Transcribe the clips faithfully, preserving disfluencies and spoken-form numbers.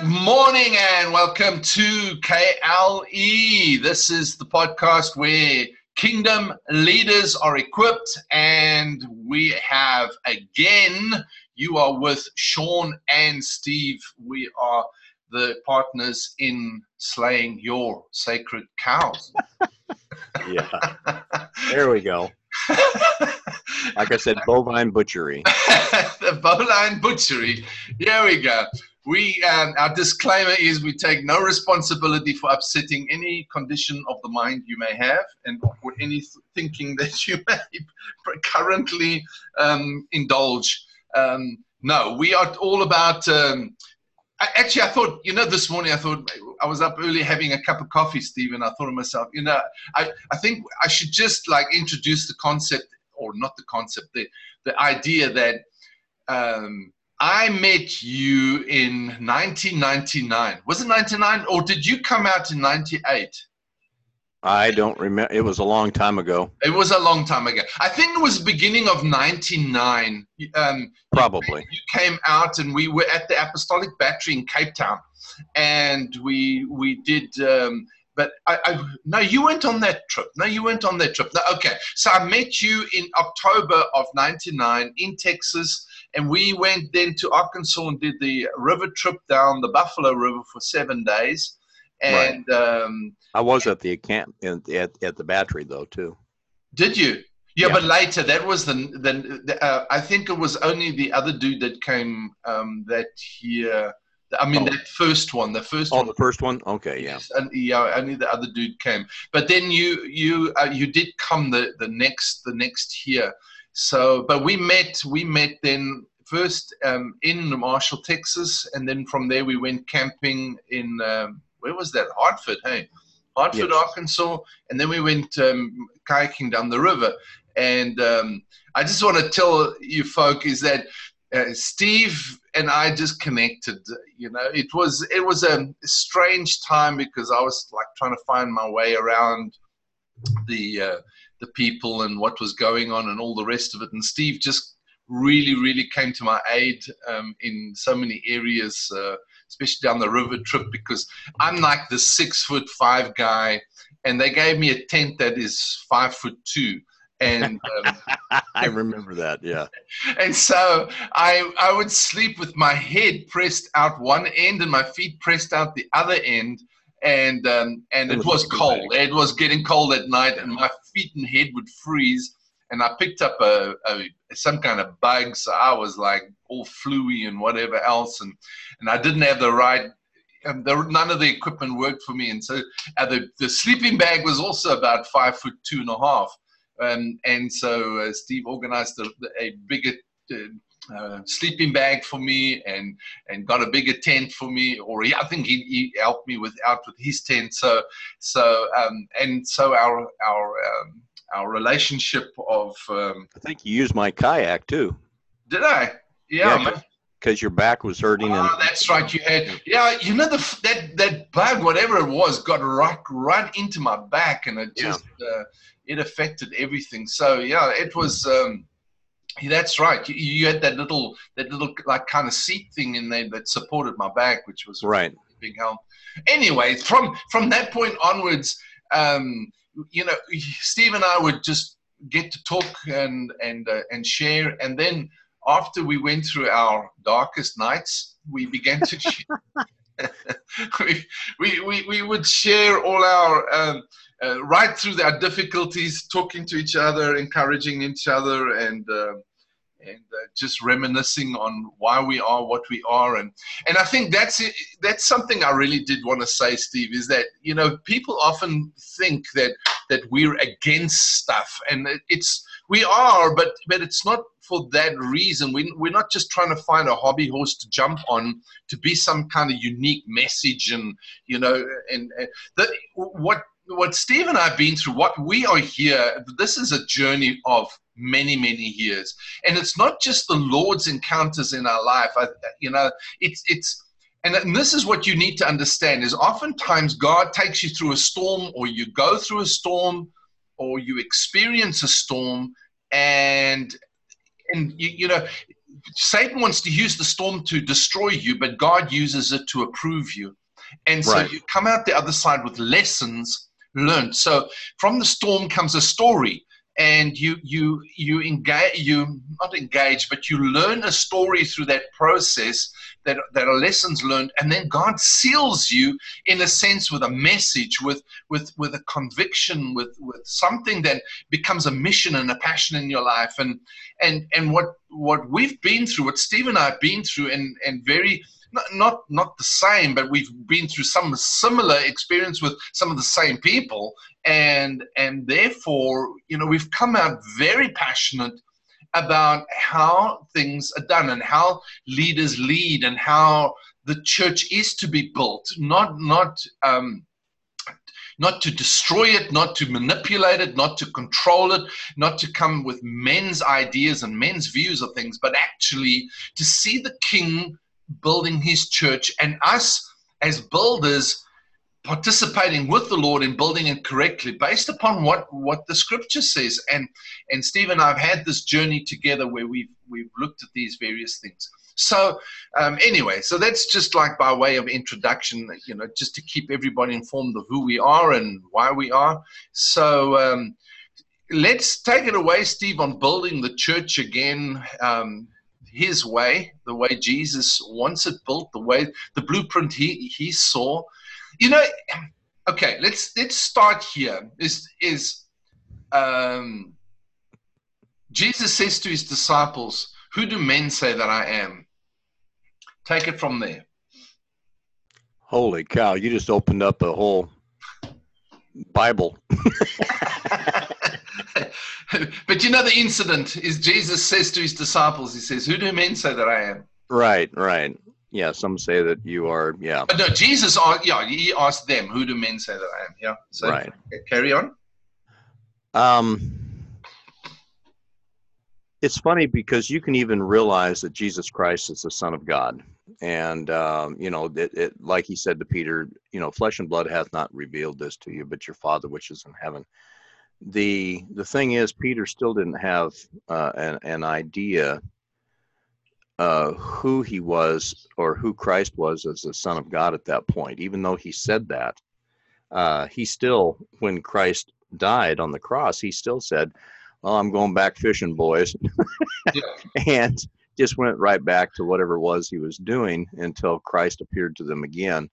Good morning and welcome to K L E. This is the podcast where kingdom leaders are equipped, and we have again, you are with Sean and Steve. We are the partners in slaying your sacred cows. Yeah, there we go. Like I said, bovine butchery. The bovine butchery. Here we go. We um, our disclaimer is we take no responsibility for upsetting any condition of the mind you may have, and or any th- thinking that you may currently um, indulge. Um, no, we are all about. Um, I, actually, I thought you know this morning I thought I was up early having a cup of coffee, Steve, and I thought to myself, you know, I I think I should just like introduce the concept. Or not the concept, the, the idea that um, I met you in nineteen ninety-nine. Was it ninety-nine, or did you come out in ninety-eight? I don't remember. It was a long time ago. It was a long time ago. I think it was the beginning of ninety-nine. Um, Probably. You came out, and we were at the Apostolic Battery in Cape Town, and we we did. Um, But I, I, no, you went on that trip. No, you went on that trip. No, okay, so I met you in October of ninety-nine in Texas, and we went then to Arkansas and did the river trip down the Buffalo River for seven days. And right. um, I was at the camp at, at the battery though too. Did you? Yeah, yeah. But later that was the the, the uh, I think it was only the other dude that came um, that year. I mean, oh. that first one, the first oh, one. Oh, the first one? Okay, yeah. Yes, and, yeah, only the other dude came. But then you you uh, you did come the, the next the next year. So, but we met we met then first um, in Marshall, Texas, and then from there we went camping in, um, where was that? Hartford, hey? Hartford, yes. Arkansas. And then we went um, kayaking down the river. And um, I just want to tell you folk is that Uh, Steve and I just connected. You know, it was it was a strange time because I was like trying to find my way around the uh, the people and what was going on and all the rest of it. And Steve just really, really came to my aid um, in so many areas, uh, especially down the river trip, because I'm like the six foot five guy, and they gave me a tent that is five foot two. And um, I remember that, yeah. And so I I would sleep with my head pressed out one end and my feet pressed out the other end, and um, and it, it was, was cold. It was getting cold at night, yeah. And my feet and head would freeze. And I picked up a, a some kind of bug, so I was like all fluey and whatever else, and and I didn't have the right. And the, none of the equipment worked for me, and so uh, the the sleeping bag was also about five foot two and a half. Um, and so uh, Steve organized a, a bigger uh, uh, sleeping bag for me, and, and got a bigger tent for me. Or he, I think he, he helped me with out with his tent. So so um, and so our our um, our relationship of um, I think you used my kayak too. Did I? Yeah. yeah Because your back was hurting. Oh, and that's right. You had, yeah, you know, the, that, that bug, whatever it was, got right, right into my back, and it just, yeah. uh, it affected everything. So, yeah, it was, um, that's right. You, you had that little, that little like kind of seat thing in there that supported my back, which was right. a big help. Anyway, from, from that point onwards, um, you know, Steve and I would just get to talk and, and, uh, and share. And then, after we went through our darkest nights, we began to share. we, we, we, we would share all our, um, uh, right through our difficulties, talking to each other, encouraging each other, and uh, and uh, just reminiscing on why we are what we are. And, and I think that's it, that's something I really did want to say, Steve, is that, you know, people often think that, that we're against stuff, and it, it's, we are, but, but it's not for that reason. We, we're not just trying to find a hobby horse to jump on to be some kind of unique message. And, you know, and, and the, what what Steve and I have been through, what we are here, this is a journey of many, many years. And it's not just the Lord's encounters in our life. I, you know, it's it's... And this is what you need to understand is oftentimes God takes you through a storm, or you go through a storm, or you experience a storm, and and you, you know Satan wants to use the storm to destroy you, but God uses it to approve you. And so right. you come out the other side with lessons learned. So from the storm comes a story, and you you you engage, you not engage, but you learn a story through that process that, that are lessons learned. And then God seals you in a sense with a message, with with with a conviction, with, with something that becomes a mission and a passion in your life. And and and what what we've been through, what Steve and I have been through, and and very Not, not not the same, but we've been through some similar experience with some of the same people, and and therefore, you know, we've come out very passionate about how things are done and how leaders lead and how the church is to be built, not not um, not to destroy it, not to manipulate it, not to control it, not to come with men's ideas and men's views of things, but actually to see the King building his church, and us as builders participating with the Lord in building it correctly based upon what what the scripture says. And and Steve and I've had this journey together where we've we've looked at these various things. So um anyway, so that's just like by way of introduction, you know, just to keep everybody informed of who we are and why we are. So um let's take it away, Steve, on building the church again, um his way, the way Jesus wants it built, the way, the blueprint he he saw. You know, okay, let's let's start here. Is is um Jesus says to his disciples, "Who do men say that I am?" Take it from there. Holy cow, you just opened up a whole Bible. But you know, the incident is Jesus says to his disciples, he says, "Who do men say that I am?" Right, right. Yeah, some say that you are, yeah. But no, Jesus, asked, yeah, he asked them, "Who do men say that I am?" Yeah, so right. Carry on. Um, it's funny because you can even realize that Jesus Christ is the Son of God. And, um, you know, it, it, like he said to Peter, you know, "Flesh and blood hath not revealed this to you, but your Father which is in heaven." The the thing is, Peter still didn't have uh, an, an idea uh, who he was or who Christ was as the Son of God at that point. Even though he said that, uh, he still, when Christ died on the cross, he still said, "Well, I'm going back fishing, boys." Yeah. And just went right back to whatever it was he was doing until Christ appeared to them again.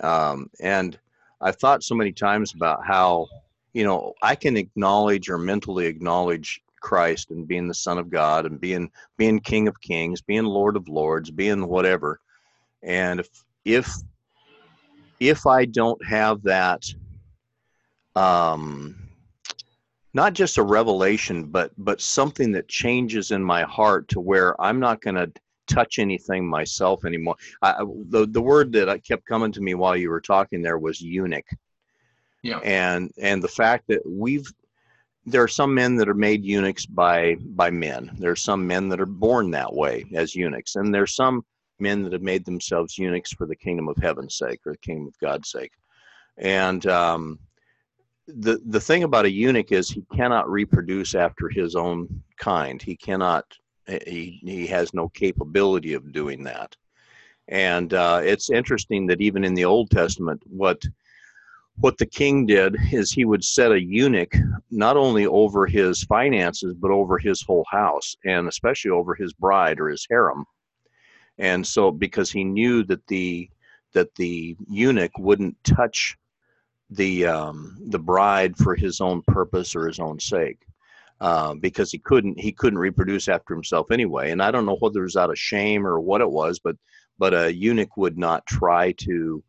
Um, and I've thought so many times about how, you know, I can acknowledge or mentally acknowledge Christ and being the Son of God and being being King of Kings, being Lord of Lords, being whatever. And if if if I don't have that, um, not just a revelation, but but something that changes in my heart to where I'm not going to touch anything myself anymore. I, the the word that kept coming to me while you were talking there was eunuch. Yeah. And and the fact that we've, there are some men that are made eunuchs by by men. There are some men that are born that way as eunuchs. And there are some men that have made themselves eunuchs for the kingdom of heaven's sake or the kingdom of God's sake. And um, the, the thing about a eunuch is he cannot reproduce after his own kind. He cannot, he, he has no capability of doing that. And uh, it's interesting that even in the Old Testament, what... What the king did is he would set a eunuch not only over his finances, but over his whole house, and especially over his bride or his harem. And so because he knew that the that the eunuch wouldn't touch the um, the bride for his own purpose or his own sake, uh, because he couldn't he couldn't reproduce after himself anyway. And I don't know whether it was out of shame or what it was, but but a eunuch would not try to.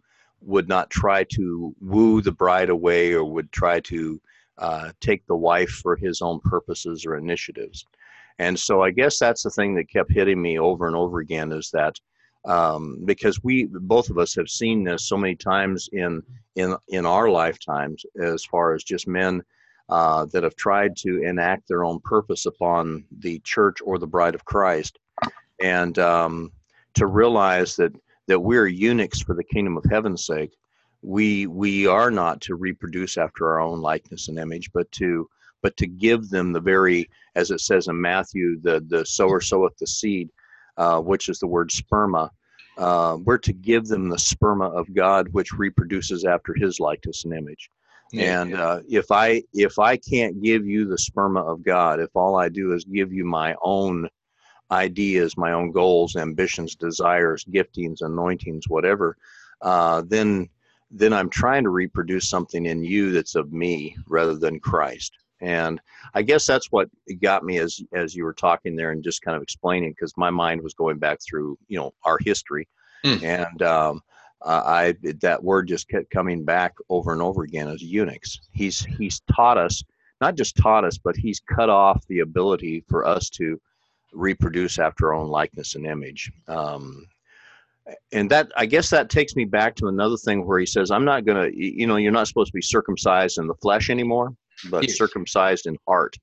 would not try to woo the bride away or would try to uh, take the wife for his own purposes or initiatives. And so I guess that's the thing that kept hitting me over and over again is that um, because we, both of us have seen this so many times in, in, in our lifetimes, as far as just men uh, that have tried to enact their own purpose upon the church or the bride of Christ. And um, to realize that that we're eunuchs for the kingdom of heaven's sake. We we are not to reproduce after our own likeness and image, but to but to give them the very, as it says in Matthew, the the sower soweth the seed, uh, which is the word sperma. Uh, we're to give them the sperma of God, which reproduces after his likeness and image. Yeah, and yeah. Uh, if I if I can't give you the sperma of God, if all I do is give you my own ideas, my own goals, ambitions, desires, giftings, anointings, whatever, uh, then then I'm trying to reproduce something in you that's of me rather than Christ. And I guess that's what got me as as you were talking there and just kind of explaining, because my mind was going back through, you know, our history. Mm. And um, I that word just kept coming back over and over again as eunuchs. He's he's taught us, not just taught us, but he's cut off the ability for us to reproduce after our own likeness and image. Um, and that, I guess that takes me back to another thing where he says, I'm not going to, you know, you're not supposed to be circumcised in the flesh anymore, but yes. circumcised in heart.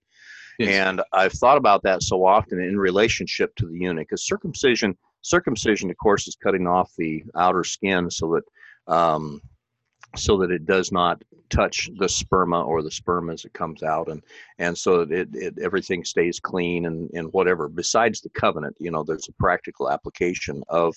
Yes. And I've thought about that so often in relationship to the eunuch, because circumcision, circumcision, of course, is cutting off the outer skin so that, um, so that it does not touch the sperma or the sperm as it comes out. And, and so that it, it, everything stays clean and, and whatever, besides the covenant, you know, there's a practical application of,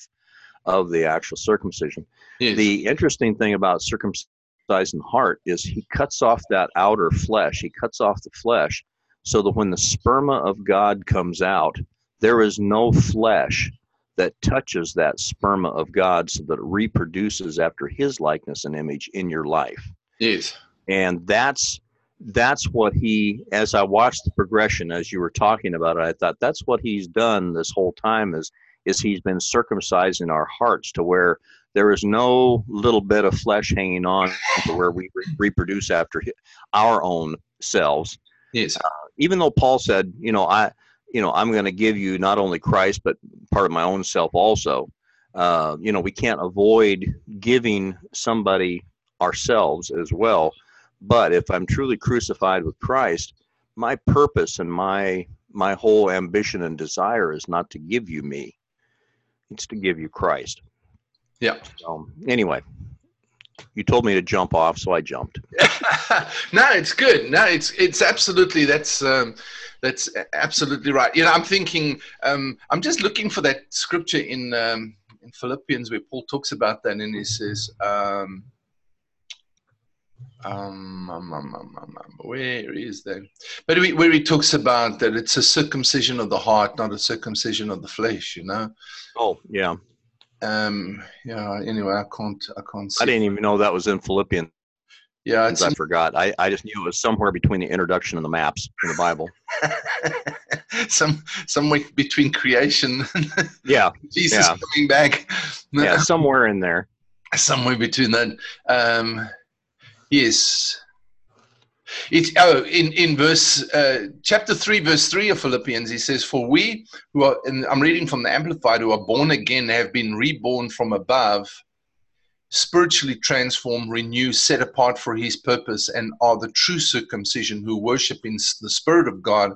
of the actual circumcision. Yes. The interesting thing about circumcision in heart is he cuts off that outer flesh. He cuts off the flesh so that when the sperma of God comes out, there is no flesh that touches that sperma of God so that it reproduces after his likeness and image in your life. Yes. And that's that's what he, as I watched the progression, as you were talking about it, I thought that's what he's done this whole time is is he's been circumcising our hearts to where there is no little bit of flesh hanging on to where we re- reproduce after our own selves. Yes. Uh, even though Paul said, you know, I, you know, I'm going to give you not only Christ, but part of my own self also. Uh, you know, we can't avoid giving somebody ourselves as well. But if I'm truly crucified with Christ, my purpose and my my whole ambition and desire is not to give you me. It's to give you Christ. Yeah. So, anyway, you told me to jump off, so I jumped. No, it's good. No, it's it's absolutely that's um, that's absolutely right. You know, I'm thinking. Um, I'm just looking for that scripture in um, in Philippians where Paul talks about that, and he says, um, um, um, um, um, um, "Where is that?" But we, where he talks about that, it's a circumcision of the heart, not a circumcision of the flesh. You know. Oh yeah. Um, yeah, anyway, I can't, I can't see. I didn't even know that was in Philippians. Yeah. It's I in, forgot. I, I just knew it was somewhere between the introduction and the maps in the Bible. Some, somewhere between creation. Yeah. Jesus yeah. coming back. Yeah. Somewhere in there. Somewhere between that. Um, yes. It's, oh, in, in verse, uh, chapter three, verse three of Philippians, he says, for we who are, and I'm reading from the Amplified, who are born again, have been reborn from above, spiritually transformed, renewed, set apart for his purpose, and are the true circumcision who worship in the Spirit of God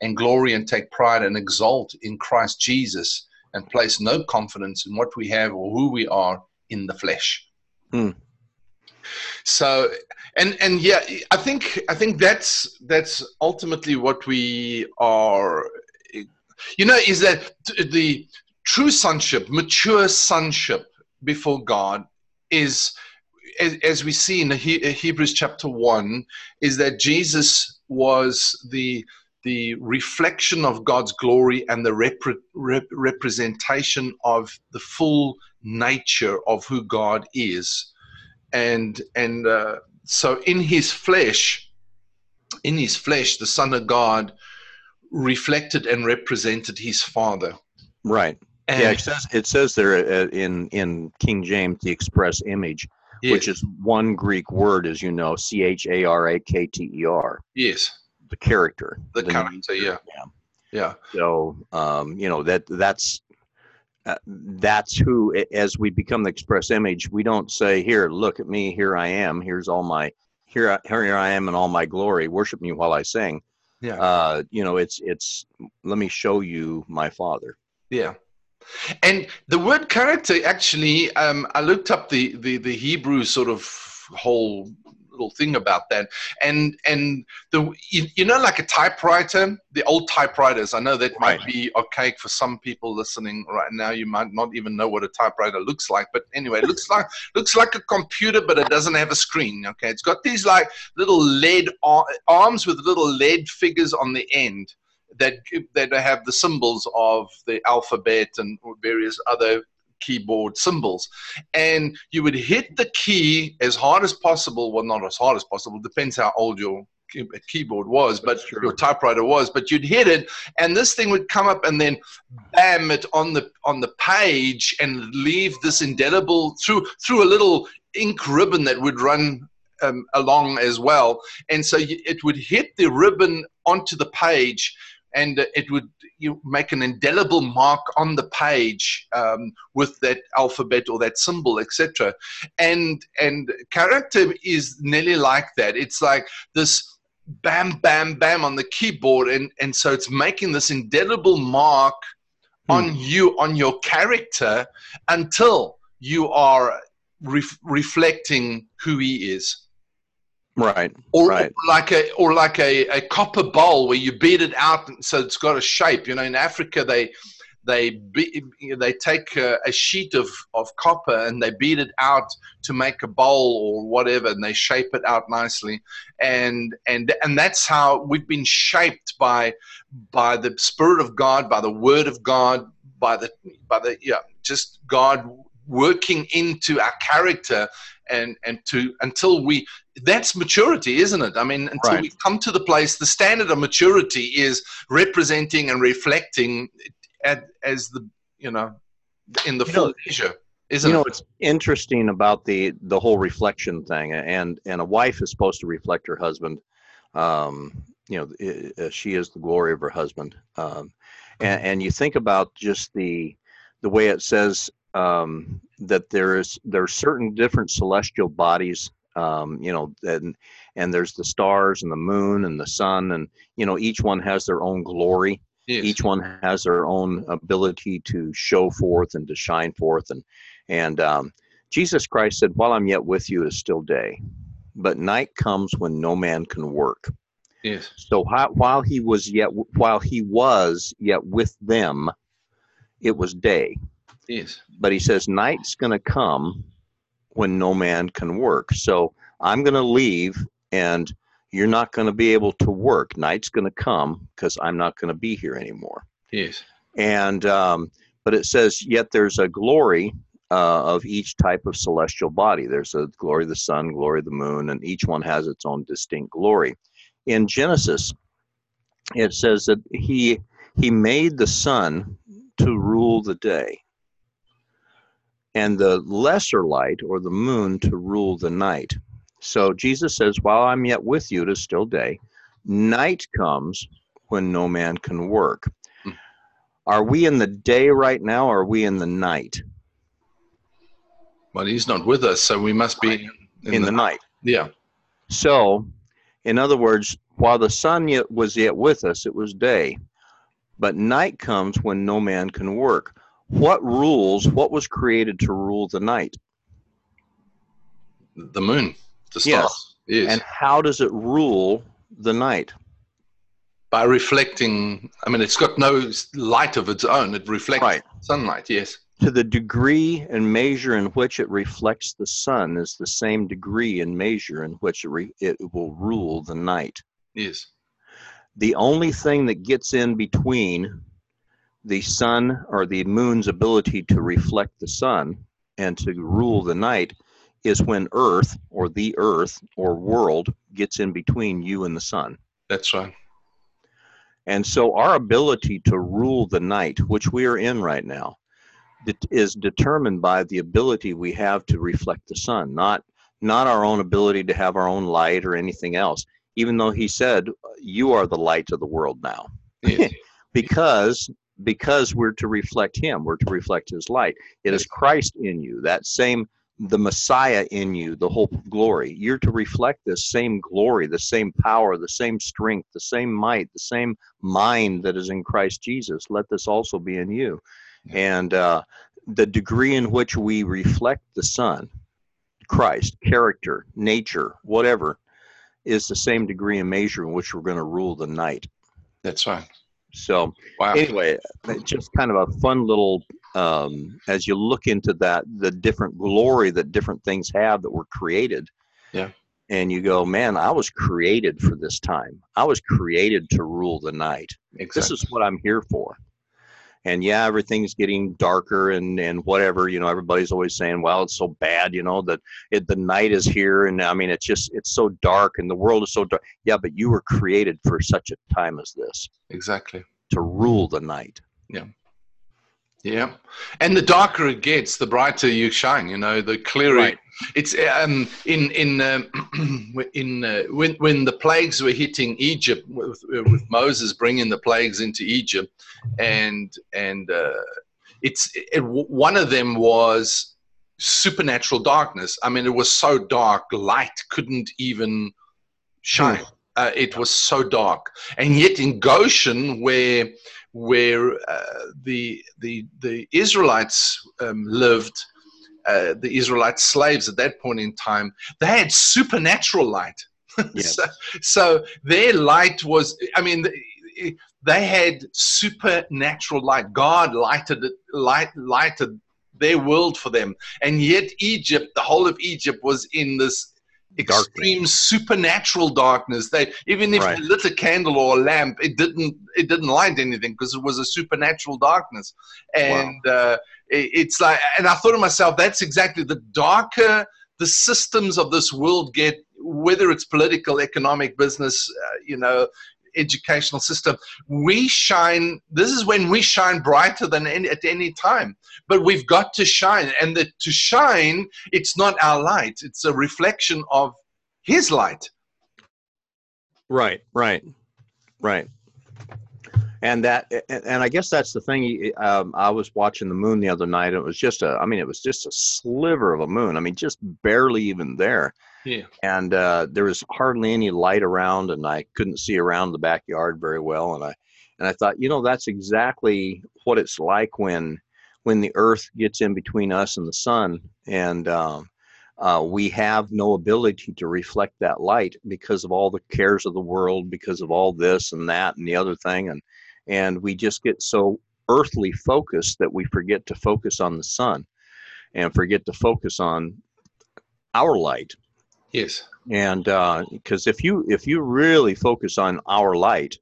and glory and take pride and exalt in Christ Jesus and place no confidence in what we have or who we are in the flesh. Hmm. So, and, and yeah, I think, I think that's, that's ultimately what we are, you know, is that the true sonship, mature sonship before God is, as we see in Hebrews chapter one, is that Jesus was the, the reflection of God's glory and the rep- rep- representation of the full nature of who God is. And and uh, so in his flesh, in his flesh, the Son of God reflected and represented his Father. Right. And yeah. It says, it says there uh, in in King James the express image, yes. which is one Greek word, as you know, C H A R A K T E R. Yes. The character. The, the character. Nature. Yeah. Yeah. So um, you know that that's. Uh, that's who, as we become the express image, we don't say, here, look at me, here I am, here's all my, here I, here I am in all my glory, worship me while I sing. Yeah. Uh, you know, it's, it's, let me show you my Father. Yeah. And the word character, actually, um, I looked up the, the, the Hebrew sort of whole biblical thing about that. And and the you, you know, like a typewriter, the old typewriters. I know that right. might be archaic for some people listening right now. You might not even know what a typewriter looks like. But anyway, it looks like looks like a computer, but it doesn't have a screen. Okay, it's got these like little lead ar- arms with little lead figures on the end that that have the symbols of the alphabet and various other keyboard symbols, and you would hit the key as hard as possible. Well, not as hard as possible, depends how old your key- keyboard was, but your typewriter was. But you'd hit it, and this thing would come up, and then bam it on the on the page, and leave this indelible through through a little ink ribbon that would run um, along as well. And so you, it would hit the ribbon onto the page. And it would you make an indelible mark on the page um, with that alphabet or that symbol, et cetera. And and character is nearly like that. It's like this bam, bam, bam on the keyboard, and and so it's making this indelible mark hmm. on you, on your character, until you are ref- reflecting who he is. Right, or, right. or like a or like a, a copper bowl where you beat it out, and so it's got a shape. You know, in Africa they they be, they take a, a sheet of, of copper and they beat it out to make a bowl or whatever, and they shape it out nicely. And and and that's how we've been shaped by by the Spirit of God, by the Word of God, by the by the yeah, just God working into our character. And and to until we, that's maturity, isn't it? I mean, until right. we come to the place, the standard of maturity is representing and reflecting at, as the, you know, in the you full know, measure, isn't you it? You know, it's interesting about the, the whole reflection thing. And, and a wife is supposed to reflect her husband. Um, you know, she is the glory of her husband. Um, and, and you think about just the the way it says, um, that there is, there are certain different celestial bodies, um, you know, and, and there's the stars and the moon and the sun, and, you know, each one has their own glory. Yes. Each one has their own ability to show forth and to shine forth. And, and, um, Jesus Christ said, while I'm yet with you, it is still day, but night comes when no man can work. Yes. So how, while he was yet, while he was yet with them, it was day. Yes. But he says, night's going to come when no man can work. So I'm going to leave and you're not going to be able to work. Night's going to come because I'm not going to be here anymore. Yes. And, um, but it says, yet there's a glory uh, of each type of celestial body. There's a glory of the sun, glory of the moon, and each one has its own distinct glory. In Genesis, it says that he, he made the sun to rule the day, and the lesser light or the moon to rule the night. So Jesus says, while I'm yet with you, it is still day. Night comes when no man can work. Mm. Are we in the day right now? Or are we in the night? Well, he's not with us, so we must be in, in the, the night. Yeah. So in other words, while the sun yet was yet with us, it was day, but night comes when no man can work. What rules, what was created to rule the night? The moon, the stars. Yes. Yes. And how does it rule the night? By reflecting, I mean, it's got no light of its own. It reflects right. sunlight, yes. To the degree and measure in which it reflects the sun is the same degree and measure in which it, re- it will rule the night. Yes. The only thing that gets in between the sun or the moon's ability to reflect the sun and to rule the night is when earth or the earth or world gets in between you and the sun. That's right. And so our ability to rule the night, which we are in right now, is determined by the ability we have to reflect the sun, not, not our own ability to have our own light or anything else, even though he said, you are the light of the world now. Yes. because Because we're to reflect him, we're to reflect his light. It is Christ in you, that same, the Messiah in you, the hope of glory. You're to reflect this same glory, the same power, the same strength, the same might, the same mind that is in Christ Jesus. Let this also be in you. And uh, the degree in which we reflect the sun Christ, character, nature, whatever, is the same degree and measure in which we're going to rule the night. That's right. So wow. Anyway, it's just kind of a fun little, um, as you look into that, the different glory that different things have that were created. Yeah. And you go, man, I was created for this time. I was created to rule the night. Exactly. This is what I'm here for. And yeah, everything's getting darker and, and whatever, you know, everybody's always saying, well, it's so bad, you know, that it, the night is here. And I mean, it's just, it's so dark and the world is so dark. Yeah, but you were created for such a time as this. Exactly. To rule the night. Yeah. Yeah. And the darker it gets, the brighter you shine, you know, the clearer. Right. It's um, in, in, um, in uh, when, when the plagues were hitting Egypt with, with Moses bringing the plagues into Egypt, and, and uh, it's it, one of them was supernatural darkness. I mean, it was so dark, light couldn't even shine. Uh, it was so dark. And yet in Goshen, where, where uh, the, the, the Israelites um, lived, Uh, the Israelite slaves at that point in time, they had supernatural light. Yes. so, so their light was, I mean, they had supernatural light. God lighted, light, lighted their world for them. And yet Egypt, the whole of Egypt was in this extreme darkness. Supernatural darkness. They, even if right. they lit a candle or a lamp, it didn't, it didn't light anything because it was a supernatural darkness. And, wow. uh, It's like, and I thought to myself, that's exactly the darker the systems of this world get, whether it's political, economic, business, uh, you know, educational system. We shine, this is when we shine brighter than any, at any time, but we've got to shine. And that to shine, it's not our light, it's a reflection of His light. Right, right, right. And that, and I guess that's the thing. Um, I was watching the moon the other night. And it was just a, I mean, it was just a sliver of a moon. I mean, just barely even there. Yeah. And uh, there was hardly any light around, and I couldn't see around the backyard very well. And I, and I thought, you know, that's exactly what it's like when, when the Earth gets in between us and the sun, and um, uh, we have no ability to reflect that light because of all the cares of the world, because of all this and that and the other thing, and And we just get so earthly focused that we forget to focus on the sun and forget to focus on our light. Yes. And uh, because if you if you really focus on our light,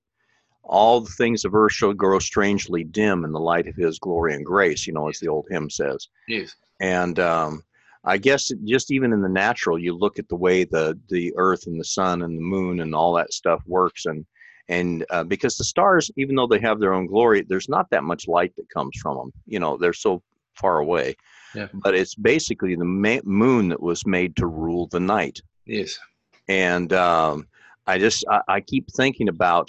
all the things of earth shall grow strangely dim in the light of His glory and grace, you know, as the old hymn says. Yes. And um, I guess just even in the natural, you look at the way the, the earth and the sun and the moon and all that stuff works, and And uh, because the stars, even though they have their own glory, there's not that much light that comes from them. You know, they're so far away. Yeah. But it's basically the ma moon that was made to rule the night. Yes. And um, I just I, I keep thinking about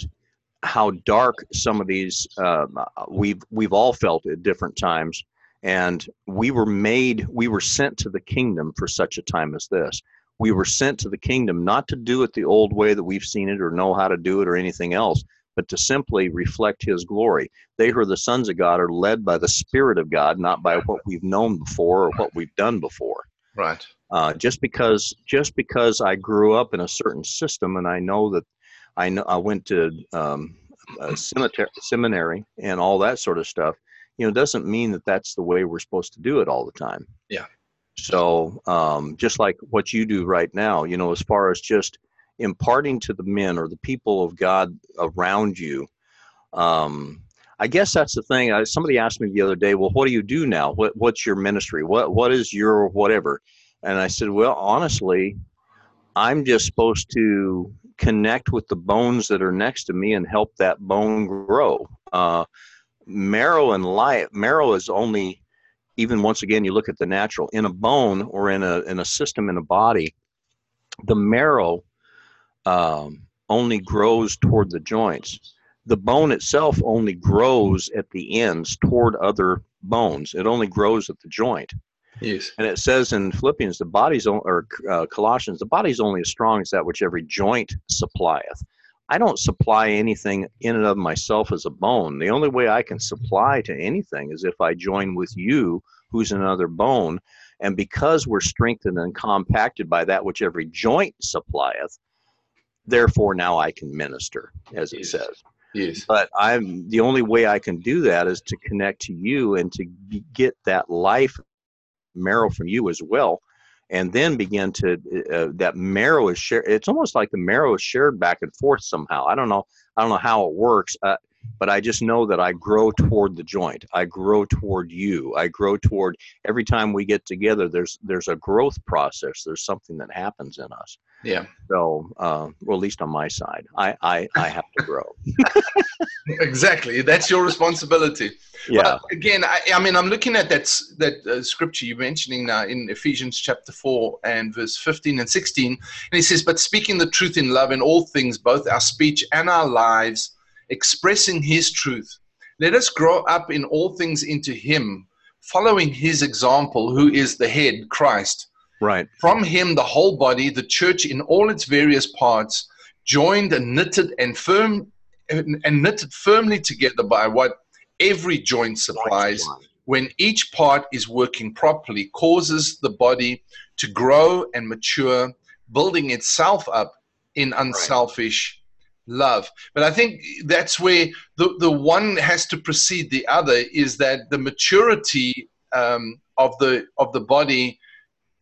how dark some of these uh, we've we've all felt at different times. And we were made we were sent to the kingdom for such a time as this. We were sent to the kingdom not to do it the old way that we've seen it or know how to do it or anything else, but to simply reflect His glory. They who are the sons of God are led by the Spirit of God, not by what we've known before or what we've done before. Right. Uh, just because just because I grew up in a certain system, and I know that I know I went to um, a cemetery, seminary and all that sort of stuff, you know, doesn't mean that that's the way we're supposed to do it all the time. Yeah. So um, just like what you do right now, you know, as far as just imparting to the men or the people of God around you, um, I guess that's the thing. I, somebody asked me the other day, well, what do you do now? What, what's your ministry? What, what is your whatever? And I said, well, honestly, I'm just supposed to connect with the bones that are next to me and help that bone grow. Uh, marrow and life, marrow is only... Even once again, you look at the natural in a bone or in a in a system in a body, the marrow um, only grows toward the joints. The bone itself only grows at the ends toward other bones. It only grows at the joint. Yes. And it says in Philippians, the body's on, or uh, Colossians, the body's only as strong as that which every joint supplieth. I don't supply anything in and of myself as a bone. The only way I can supply to anything is if I join with you, who's another bone, And because we're strengthened and compacted by that which every joint supplieth, therefore now I can minister, as it says. Yes. But I'm the only way I can do that is to connect to you and to get that life marrow from you as well, and then begin to uh, that marrow is shared. It's almost like the marrow is shared back and forth somehow. I don't know. I don't know how it works, uh, but I just know that I grow toward the joint. I grow toward you. I grow toward every time we get together. There's there's a growth process. There's something that happens in us. Yeah. So, uh, well, at least on my side, I, I, I have to grow. Exactly. That's your responsibility. Yeah. But again, I, I mean, I'm looking at that, that uh, scripture you're mentioning now in Ephesians chapter four and verse fifteen and sixteen. And it says, but speaking the truth in love in all things, both our speech and our lives, expressing his truth. Let us grow up in all things into him, following his example, who is the head, Christ. Right. From him, the whole body, the church in all its various parts, joined and knitted and firm and, and knitted firmly together by what every joint supplies, when each part is working properly, causes the body to grow and mature, building itself up in unselfish right. love. But I think that's where the, the one has to precede the other, is that the maturity um, of the of the body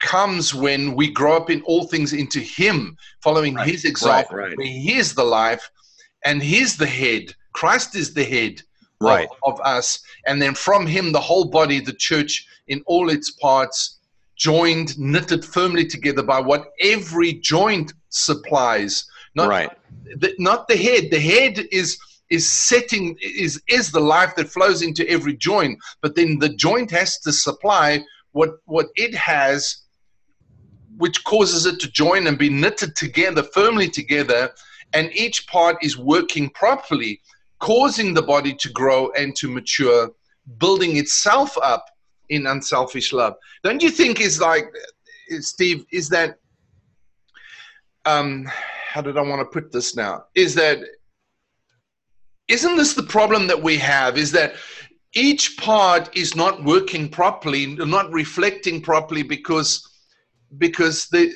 comes when we grow up in all things into him, following right, his example. Right, right. He is the life and he's the head. Christ is the head right. of, of us. And then from him, the whole body, the church in all its parts, joined, knitted firmly together by what every joint supplies. Not, right. the, not the head. The head is is setting, is, is the life that flows into every joint. But then the joint has to supply what what it has, which causes it to join and be knitted together, firmly together, and each part is working properly, causing the body to grow and to mature, building itself up in unselfish love. Don't you think is like, Steve, is that, um, how did I want to put this now? Is that, isn't this the problem that we have, is that each part is not working properly, not reflecting properly, because because the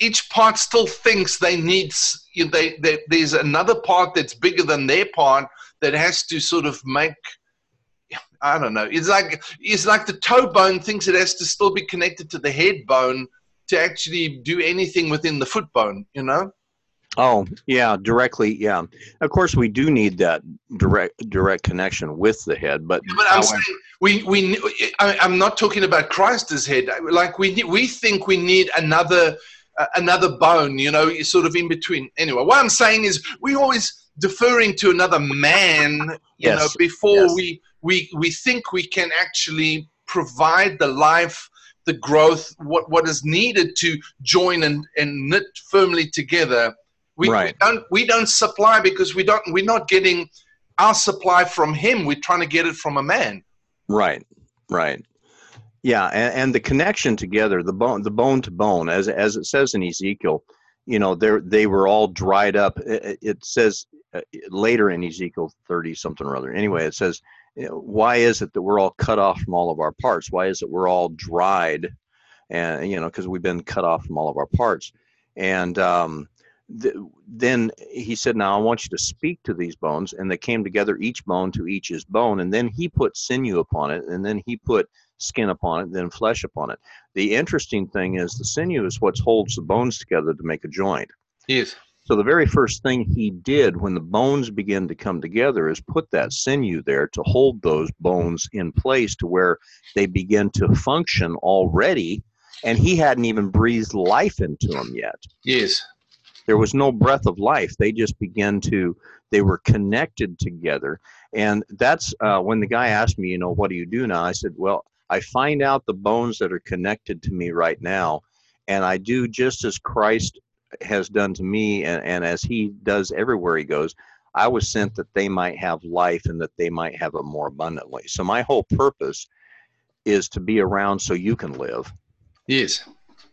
each part still thinks they need you know, they, they there's another part that's bigger than their part that has to sort of make, I don't know, it's like it's like the toe bone thinks it has to still be connected to the head bone to actually do anything within the foot bone, you know. Oh, yeah, directly, yeah. Of course, we do need that direct direct connection with the head, but... Yeah, but I'm saying, we, we, I, I'm not talking about Christ as head. Like, we we think we need another uh, another bone, you know, sort of in between. Anyway, what I'm saying is we always deferring to another man, you yes. know, before yes. we, we, we think we can actually provide the life, the growth, what, what is needed to join and, and knit firmly together. We, right. we don't we don't supply because we don't we're not getting our supply from him. We're trying to get it from a man. Right, right, yeah, and, and the connection together, the bone, the bone to bone, as as it says in Ezekiel, you know, they they were all dried up. It, it says uh, later in Ezekiel thirty something or other. Anyway, it says, you know, why is it that we're all cut off from all of our parts? Why is it we're all dried, and you know, because we've been cut off from all of our parts, and um. Then he said, now I want you to speak to these bones. And they came together, each bone to each his bone. And then he put sinew upon it. And then he put skin upon it, then flesh upon it. The interesting thing is the sinew is what holds the bones together to make a joint. Yes. So the very first thing he did when the bones begin to come together is put that sinew there to hold those bones in place to where they begin to function already. And he hadn't even breathed life into them yet. Yes. There was no breath of life. They just began to, they were connected together. And that's uh, when the guy asked me, you know, what do you do now? I said, well, I find out the bones that are connected to me right now. And I do just as Christ has done to me and, and as he does everywhere he goes. I was sent that they might have life and that they might have it more abundantly. So my whole purpose is to be around so you can live. Yes.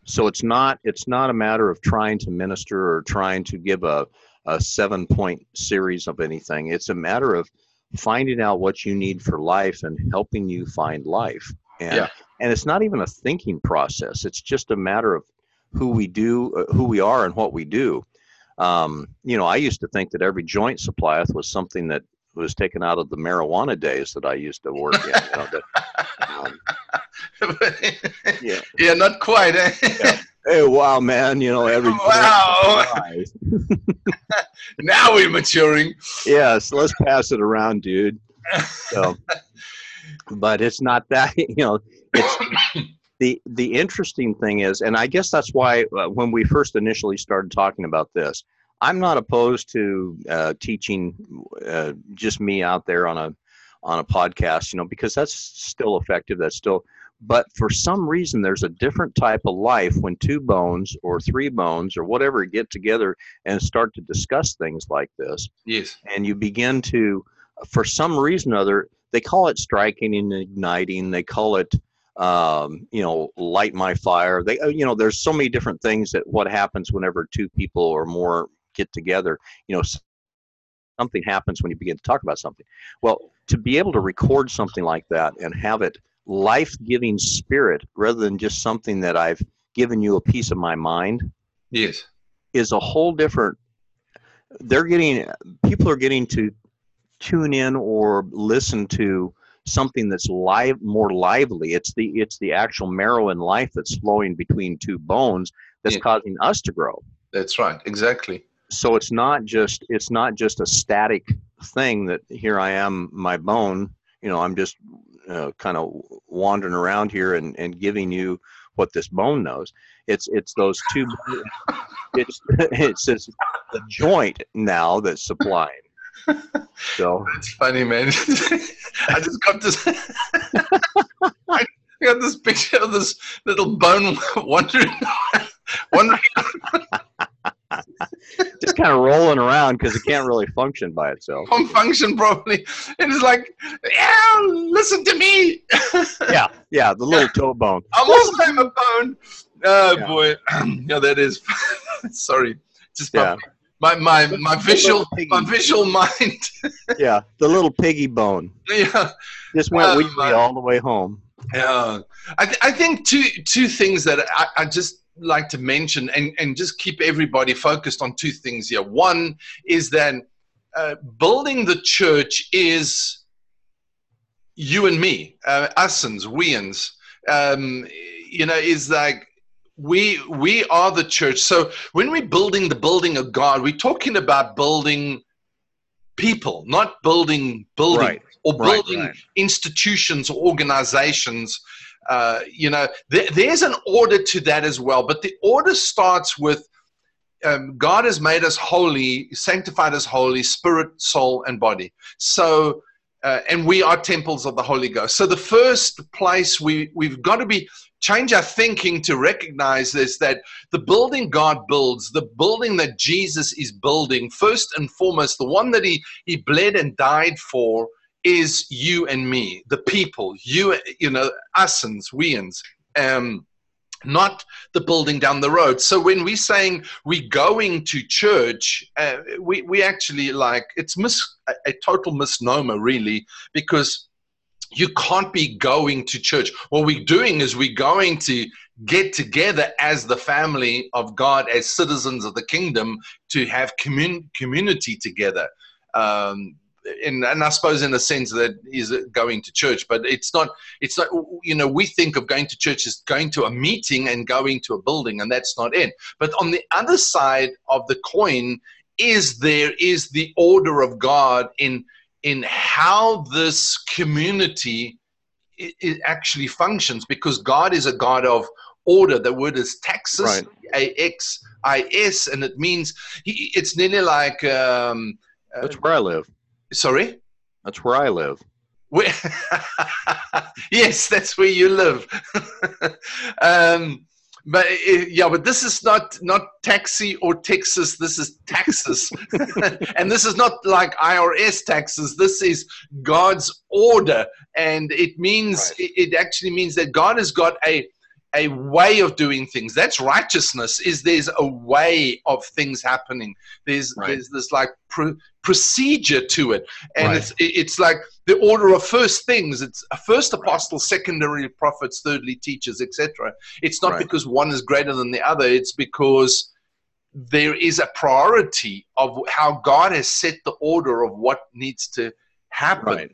So it's not it's not a matter of trying to minister or trying to give a, a seven-point series of anything. It's a matter of finding out what you need for life and helping you find life. And yeah. And it's not even a thinking process. It's just a matter of who we do, uh, who we are and what we do. Um, you know, I used to think that every joint supplieth was something that was taken out of the marijuana days that I used to work in. You know, that, um, yeah. yeah, not quite. Eh? Yeah. Hey, wow, man, you know, every wow. Now we're maturing. Yeah, so let's pass it around, dude. So, but it's not that, you know, it's the, the interesting thing is, and I guess that's why uh, when we first initially started talking about this, I'm not opposed to uh, teaching uh, just me out there on a, on a podcast, you know, because that's still effective. That's still, but for some reason, there's a different type of life when two bones or three bones or whatever get together and start to discuss things like this. Yes. And you begin to, for some reason or other, they call it striking and igniting. They call it, um, you know, light my fire. They, you know, there's so many different things that what happens whenever two people or more get together, you know, something happens when you begin to talk about something. Well, to be able to record something like that and have it life-giving spirit rather than just something that I've given you a piece of my mind, yes, is a whole different, they're getting, people are getting to tune in or listen to something that's live, more lively. It's the, it's the actual marrow in life that's flowing between two bones that's yeah. causing us to grow. That's right. Exactly. So it's not just, it's not just a static thing that here I am, my bone, you know, I'm just Uh, kind of wandering around here and, and giving you what this bone knows. It's it's those two. it's it's, it's the joint now that's supplying. So it's funny, man. I just got this. I got this picture of this little bone wandering, wandering. Just kind of rolling around because it can't really function by itself. Can't function properly. And it's like, yeah, listen to me. yeah, yeah, the little toe bone. I'm also a bone. Oh, yeah. Boy. yeah, that is. Sorry. Just yeah. my, my, my, my, visual, my visual mind. yeah, the little piggy bone. Yeah. Just went um, weekly all the way home. Yeah. I, th I think two, two things that I, I just like to mention and, and just keep everybody focused on two things here. One is that uh, building the church is you and me, uh, usins, weans, um, you know, is like we, we are the church. So when we're building the building of God, we're talking about building people, not building building right. or building right, right. institutions or organizations. Uh, you know, there, there's an order to that as well, but the order starts with um, God has made us holy, sanctified us holy, spirit, soul, and body. So, uh, and we are temples of the Holy Ghost. So the first place we, we've got to be, change our thinking to recognize this, that the building God builds, the building that Jesus is building, first and foremost, the one that he, he bled and died for, is you and me, the people, you, you know, usins, weans, um, not the building down the road. So when we're saying we're going to church, uh, we, we actually like, it's mis a, a total misnomer really, because you can't be going to church. What we're doing is we're going to get together as the family of God, as citizens of the kingdom, to have commun community together. Um, And, and I suppose in a sense that is going to church, but it's not, it's not, you know, we think of going to church as going to a meeting and going to a building, and that's not it. But on the other side of the coin is there is the order of God in, in how this community it, it actually functions, because God is a God of order. The word is taxis, right. A X I S, and it means he, it's nearly like, um, that's where I live. Sorry? That's where I live. Where yes, that's where you live. um, but yeah, but this is not, not taxi or Texas. This is taxes. And this is not like I R S taxes. This is God's order. And it means, right. it, it actually means that God has got a, a way of doing things. That's righteousness, is there's a way of things happening. There's right. there's this like pr procedure to it. And right. it's it's like the order of first things. It's first apostles, right. secondary prophets, thirdly teachers, et cetera. It's not right. because one is greater than the other. It's because there is a priority of how God has set the order of what needs to happen. Right.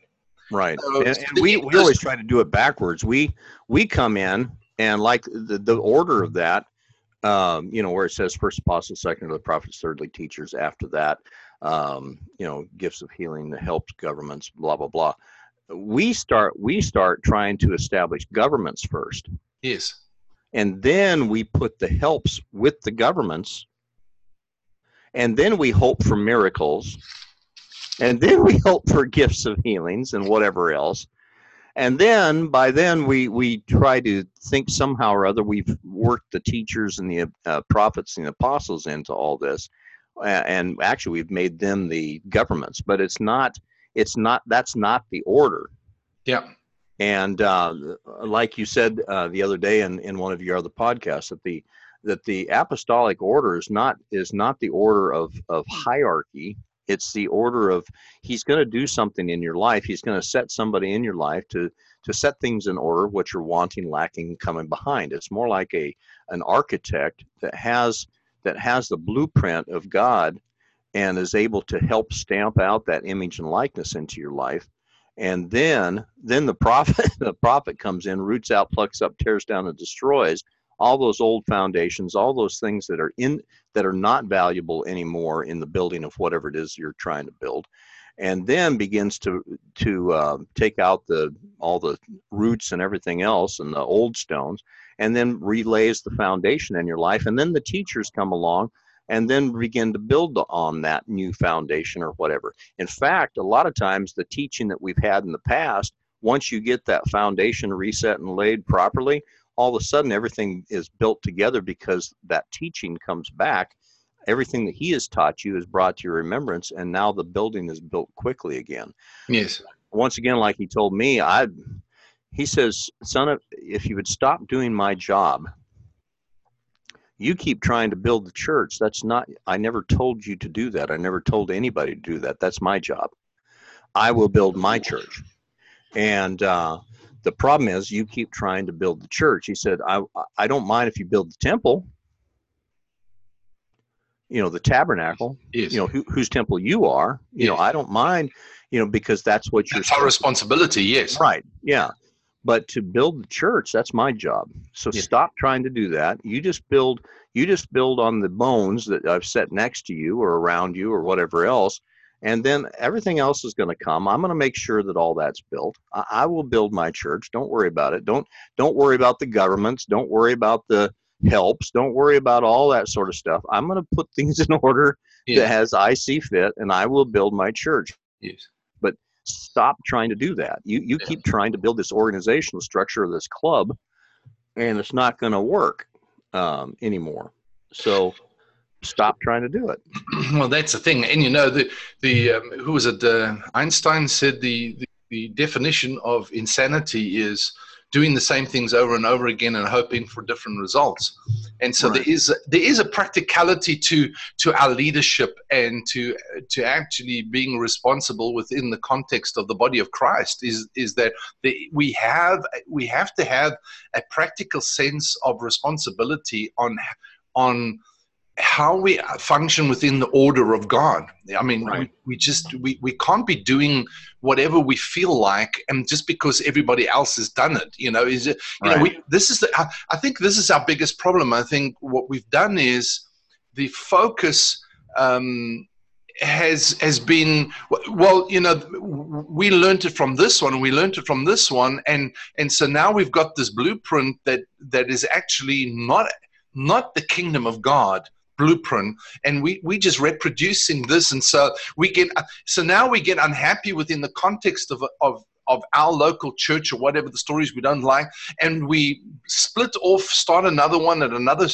Right. So and, and we, we always try to do it backwards. We we come in and like the, the order of that, um, you know, where it says first apostles, second of the prophets, thirdly teachers, after that, um, you know, gifts of healing, the helps, governments, blah, blah, blah. We start we start trying to establish governments first. Yes. And then we put the helps with the governments. And then we hope for miracles. And then we hope for gifts of healings and whatever else. And then by then we, we try to think somehow or other we've worked the teachers and the uh, prophets and the apostles into all this. Uh, and actually we've made them the governments, but it's not, it's not, that's not the order. Yeah. And uh, like you said uh, the other day in, in one of your other podcasts, that the, that the apostolic order is not, is not the order of, of hierarchy. It's the order of he's going to do something in your life. He's going to set somebody in your life to, to set things in order, what you're wanting, lacking, coming behind. It's more like a, an architect that has, that has the blueprint of God and is able to help stamp out that image and likeness into your life. And then, then the prophet, the prophet comes in, roots out, plucks up, tears down and destroys all those old foundations, all those things that are in that are not valuable anymore in the building of whatever it is you're trying to build, and then begins to to uh, take out the all the roots and everything else and the old stones, and then relays the foundation in your life, and then the teachers come along and then begin to build on that new foundation or whatever. In fact, a lot of times the teaching that we've had in the past, once you get that foundation reset and laid properly, all of a sudden everything is built together because that teaching comes back. Everything that he has taught you is brought to your remembrance, and now the building is built quickly again. Yes. Once again, like he told me, I, he says, son, if you would stop doing my job, you keep trying to build the church. That's not, I never told you to do that. I never told anybody to do that. That's my job. I will build my church. And, uh, the problem is you keep trying to build the church. He said, I, I don't mind if you build the temple, you know, the tabernacle, yes. you know, who, whose temple you are, you yes. know, I don't mind, you know, because that's what you're. That's our responsibility. Yes. Right. Yeah. But to build the church, that's my job. So yes. stop trying to do that. You just build, you just build on the bones that I've set next to you or around you or whatever else. And then everything else is going to come. I'm going to make sure that all that's built. I, I will build my church. Don't worry about it. Don't, don't worry about the governments. Don't worry about the helps. Don't worry about all that sort of stuff. I'm going to put things in order yes. as I see fit, and I will build my church. Yes. But stop trying to do that. You, you yeah. keep trying to build this organizational structure, this club, and it's not going to work um, anymore. So stop trying to do it. Well, that's the thing. And you know, the the um, who was it? Uh, Einstein said the, the the definition of insanity is doing the same things over and over again and hoping for different results. And so right. there is there is a practicality to to our leadership and to to actually being responsible within the context of the body of Christ. Is is that the, we have we have to have a practical sense of responsibility on on. how we function within the order of God. I mean, right. we, we just, we, we can't be doing whatever we feel like, and just because everybody else has done it, you know, is it, you right. know, we, this is the, I, I think this is our biggest problem. I think what we've done is the focus, um, has, has been, well, you know, we learned it from this one, we learned it from this one. And, and so now we've got this blueprint that, that is actually not, not the kingdom of God blueprint, and we we just reproducing this, and so we get so now we get unhappy within the context of of of our local church or whatever the stories we don't like, and we split off, start another one at another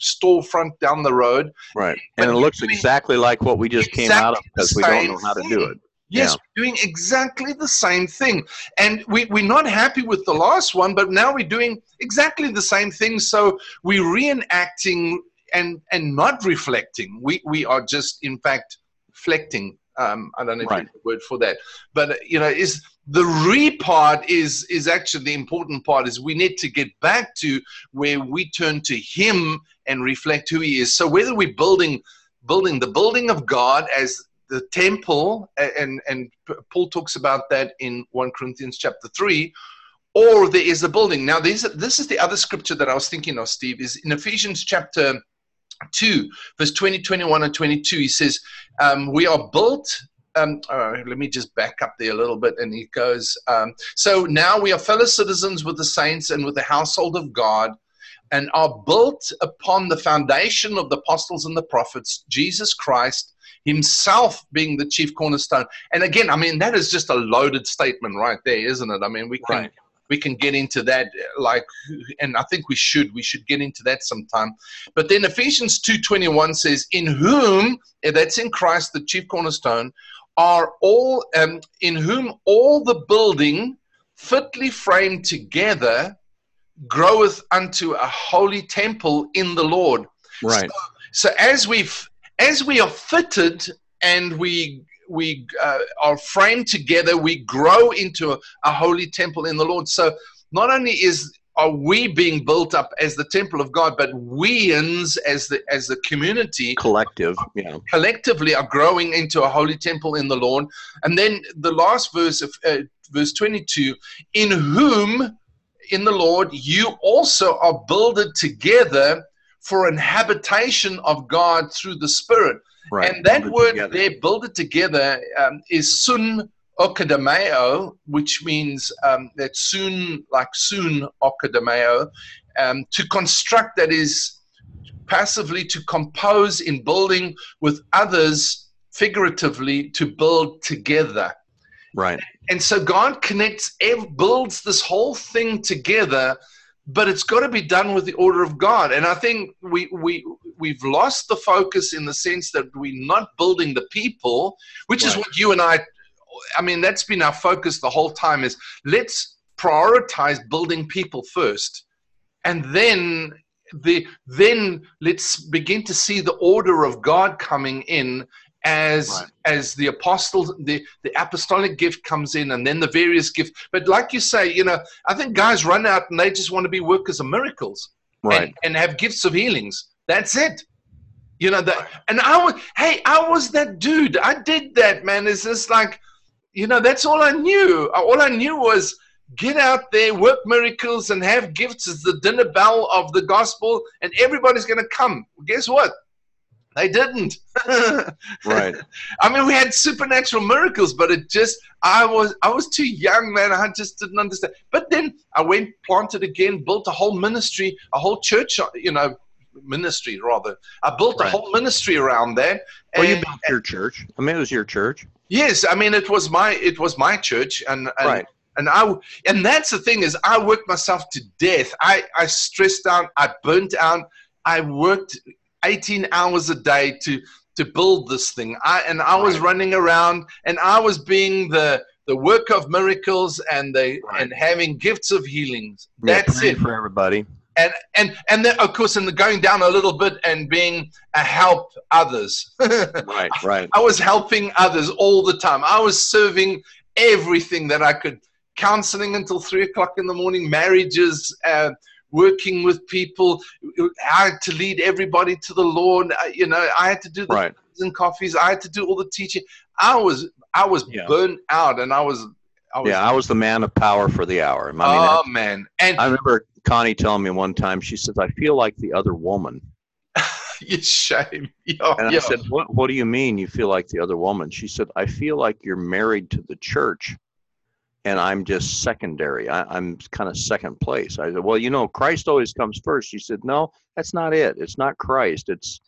storefront down the road. Right, but and it looks exactly like what we just exactly came out of because we don't know how to do it. Yes, yeah. We're doing exactly the same thing. And we, we're not happy with the last one, but now we're doing exactly the same thing. So we're reenacting and, and not reflecting. We, we are just, in fact, reflecting. Um, I don't know if right. you have a word for that. But, you know, is the re part is, is actually the important part, is we need to get back to where we turn to Him and reflect who He is. So whether we're building, building the building of God as the temple, and, and Paul talks about that in First Corinthians chapter three, or there is a building. Now, this, this is the other scripture that I was thinking of, Steve, is in Ephesians chapter two, verse twenty, twenty-one, and twenty-two. He says, um, we are built... Um, all right, let me just back up there a little bit. And he goes, um, so now we are fellow citizens with the saints and with the household of God, and are built upon the foundation of the apostles and the prophets, Jesus Christ Himself being the chief cornerstone. And again, I mean, that is just a loaded statement right there, isn't it? I mean, we can right. we can get into that, like, and I think we should we should get into that sometime. But then Ephesians two twenty-one says, in whom, that's in Christ, the chief cornerstone, are all, um, in whom all the building fitly framed together groweth unto a holy temple in the Lord. Right. So, so as we've As we are fitted and we we uh, are framed together, we grow into a, a holy temple in the Lord. So not only is are we being built up as the temple of God, but we as the as the community collective, yeah. collectively are growing into a holy temple in the Lord. And then the last verse of uh, verse twenty-two, in whom, in the Lord, you also are builded together for an habitation of God through the Spirit. Right. And that build word together. there, build it together, um, is sun okadameo, which means um, that soon, like soon okadameo, um, to construct, that is passively to compose in building with others, figuratively to build together. Right. And so God connects, builds this whole thing together, but it's got to be done with the order of God. And I think we, we, we've lost the focus in the sense that we're not building the people, which right. is what you and I, I mean, that's been our focus the whole time, is let's prioritize building people first. And then the then let's begin to see the order of God coming in as right. as the apostles, the, the apostolic gift comes in, and then the various gifts. But like you say, you know, I think guys run out and they just want to be workers of miracles, right? And, and have gifts of healings. That's it, you know. That and I was, hey, I was that dude. I did that, man. It's just like, you know, that's all I knew. All I knew was get out there, work miracles, and have gifts as the dinner bell of the gospel, and everybody's going to come. Well, guess what? They didn't. Right. I mean, we had supernatural miracles, but it just, I was, I was too young, man. I just didn't understand. But then I went, planted again, built a whole ministry, a whole church, you know, ministry rather. I built right. a whole ministry around that. Well, and, you built your church. I mean, it was your church. Yes. I mean, it was my, it was my church. And, and right. And I, and that's the thing, is I worked myself to death. I, I stressed out. I burnt out. I worked eighteen hours a day to to build this thing. I and I was right. running around, and I was being the the work of miracles and the right. and having gifts of healings. That's yeah, it for everybody. And and and then, of course, and the going down a little bit and being a help others. Right, right. I, I was helping others all the time. I was serving everything that I could, counseling until three o'clock in the morning, marriages. Uh, working with people. I had to lead everybody to the Lord. You know, I had to do the right. and coffees. I had to do all the teaching. I was, I was yeah. burnt out, and I was, I was, yeah, I was the man of power for the hour. I mean, oh I, man. And I remember Connie telling me one time, she says, I feel like the other woman. You shame. Yo, and I yo. said, what, what do you mean you feel like the other woman? She said, I feel like you're married to the church, and I'm just secondary. I, I'm kind of second place. I said, well, you know, Christ always comes first. She said, no, that's not it. It's not Christ. It's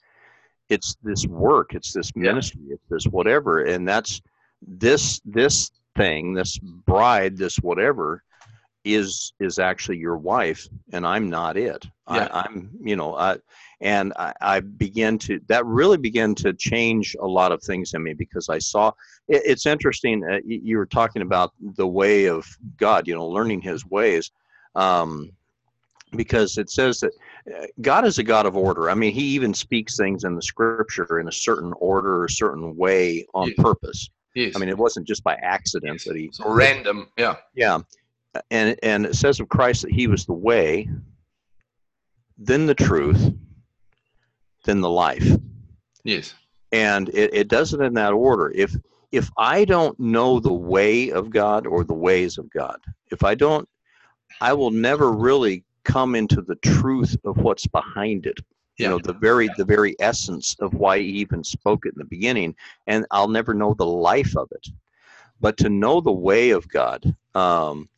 it's this work. It's this ministry. Yeah. It's this whatever. And that's this this thing, this bride, this whatever, is is actually your wife, and I'm not it. Yeah. I, I'm, you know, I, and I, I began to, that really began to change a lot of things in me, because I saw, it, it's interesting, uh, you, you were talking about the way of God, you know, learning his ways, um, because it says that God is a God of order. I mean, he even speaks things in the scripture in a certain order, a certain way on yes. purpose. Yes. I mean, it wasn't just by accident yes. that he. It's random, yeah. Yeah, and, and it says of Christ that he was the way, then the truth, then the life. Yes. And it, it does it in that order. If if I don't know the way of God or the ways of God, if I don't, I will never really come into the truth of what's behind it. You yeah. know, the very yeah. the very essence of why he even spoke it in the beginning, and I'll never know the life of it. But to know the way of God, um,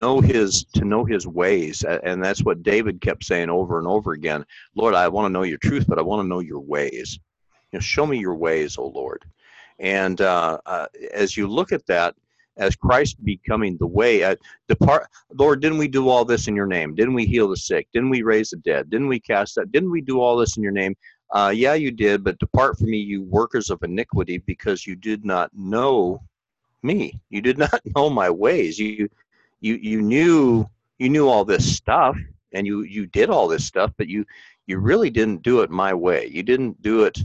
know his to know his ways, and that's what David kept saying over and over again. Lord, I want to know your truth, but I want to know your ways. You know, show me your ways, O Lord. And uh, uh, as you look at that, as Christ becoming the way, uh, depart, Lord, didn't we do all this in your name? Didn't we heal the sick? Didn't we raise the dead? Didn't we cast out? Didn't we do all this in your name? Uh, yeah, you did, but depart from me, you workers of iniquity, because you did not know me. You did not know my ways. You You you knew you knew all this stuff, and you you did all this stuff, but you you really didn't do it my way. You didn't do it.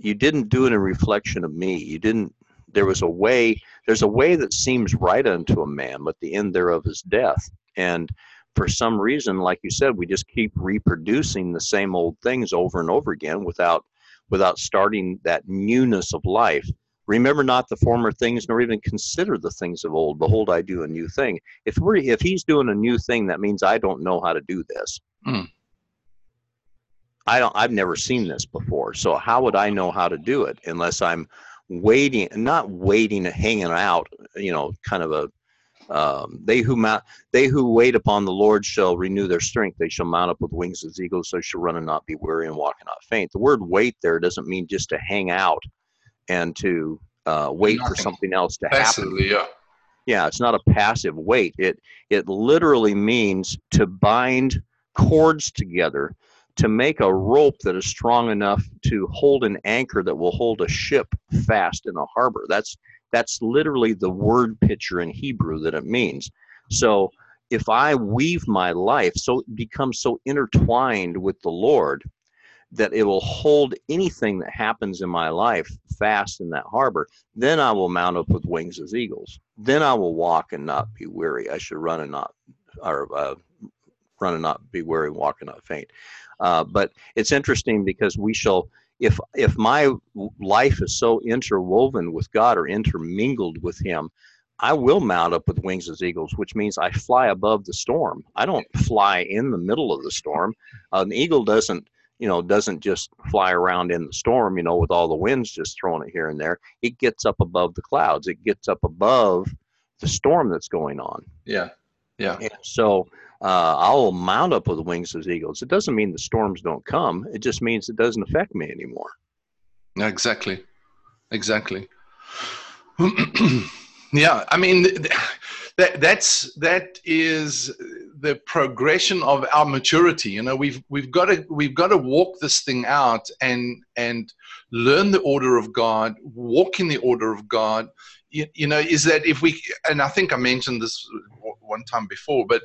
You didn't do it in reflection of me. You didn't. There was a way. There's a way that seems right unto a man, but the end thereof is death. And for some reason, like you said, we just keep reproducing the same old things over and over again without without starting that newness of life. Remember not the former things, nor even consider the things of old. Behold, I do a new thing. If we're, if he's doing a new thing, that means I don't know how to do this. Mm. I don't. I've never seen this before. So how would I know how to do it unless I'm waiting? Not waiting, hanging out. You know, kind of a. Um, they who mount, they who wait upon the Lord shall renew their strength. They shall mount up with wings as eagles. They shall run and not be weary, and walk and not faint. The word "wait" there doesn't mean just to hang out and to uh, wait Nothing. for something else to Passively, happen. Yeah. yeah, it's not a passive wait. It it literally means to bind cords together, to make a rope that is strong enough to hold an anchor that will hold a ship fast in a harbor. That's that's literally the word picture in Hebrew that it means. So if I weave my life, so it becomes so intertwined with the Lord, that it will hold anything that happens in my life fast in that harbor. Then I will mount up with wings as eagles. Then I will walk and not be weary. I should run and not, or uh, run and not be weary, walk and not faint. Uh, but it's interesting because we shall, if if my life is so interwoven with God or intermingled with Him, I will mount up with wings as eagles, which means I fly above the storm. I don't fly in the middle of the storm. Uh, an eagle doesn't. you know, doesn't just fly around in the storm, you know, with all the winds just throwing it here and there. It gets up above the clouds. It gets up above the storm that's going on. Yeah, yeah. And so uh, I'll mount up with wings as eagles. It doesn't mean the storms don't come. It just means it doesn't affect me anymore. Exactly, exactly. Yeah, I mean, that that's that is the progression of our maturity. You know, we've we've got to we've got to walk this thing out and and learn the order of God, walk in the order of God. You, you know, is that if we, and I think I mentioned this one time before, but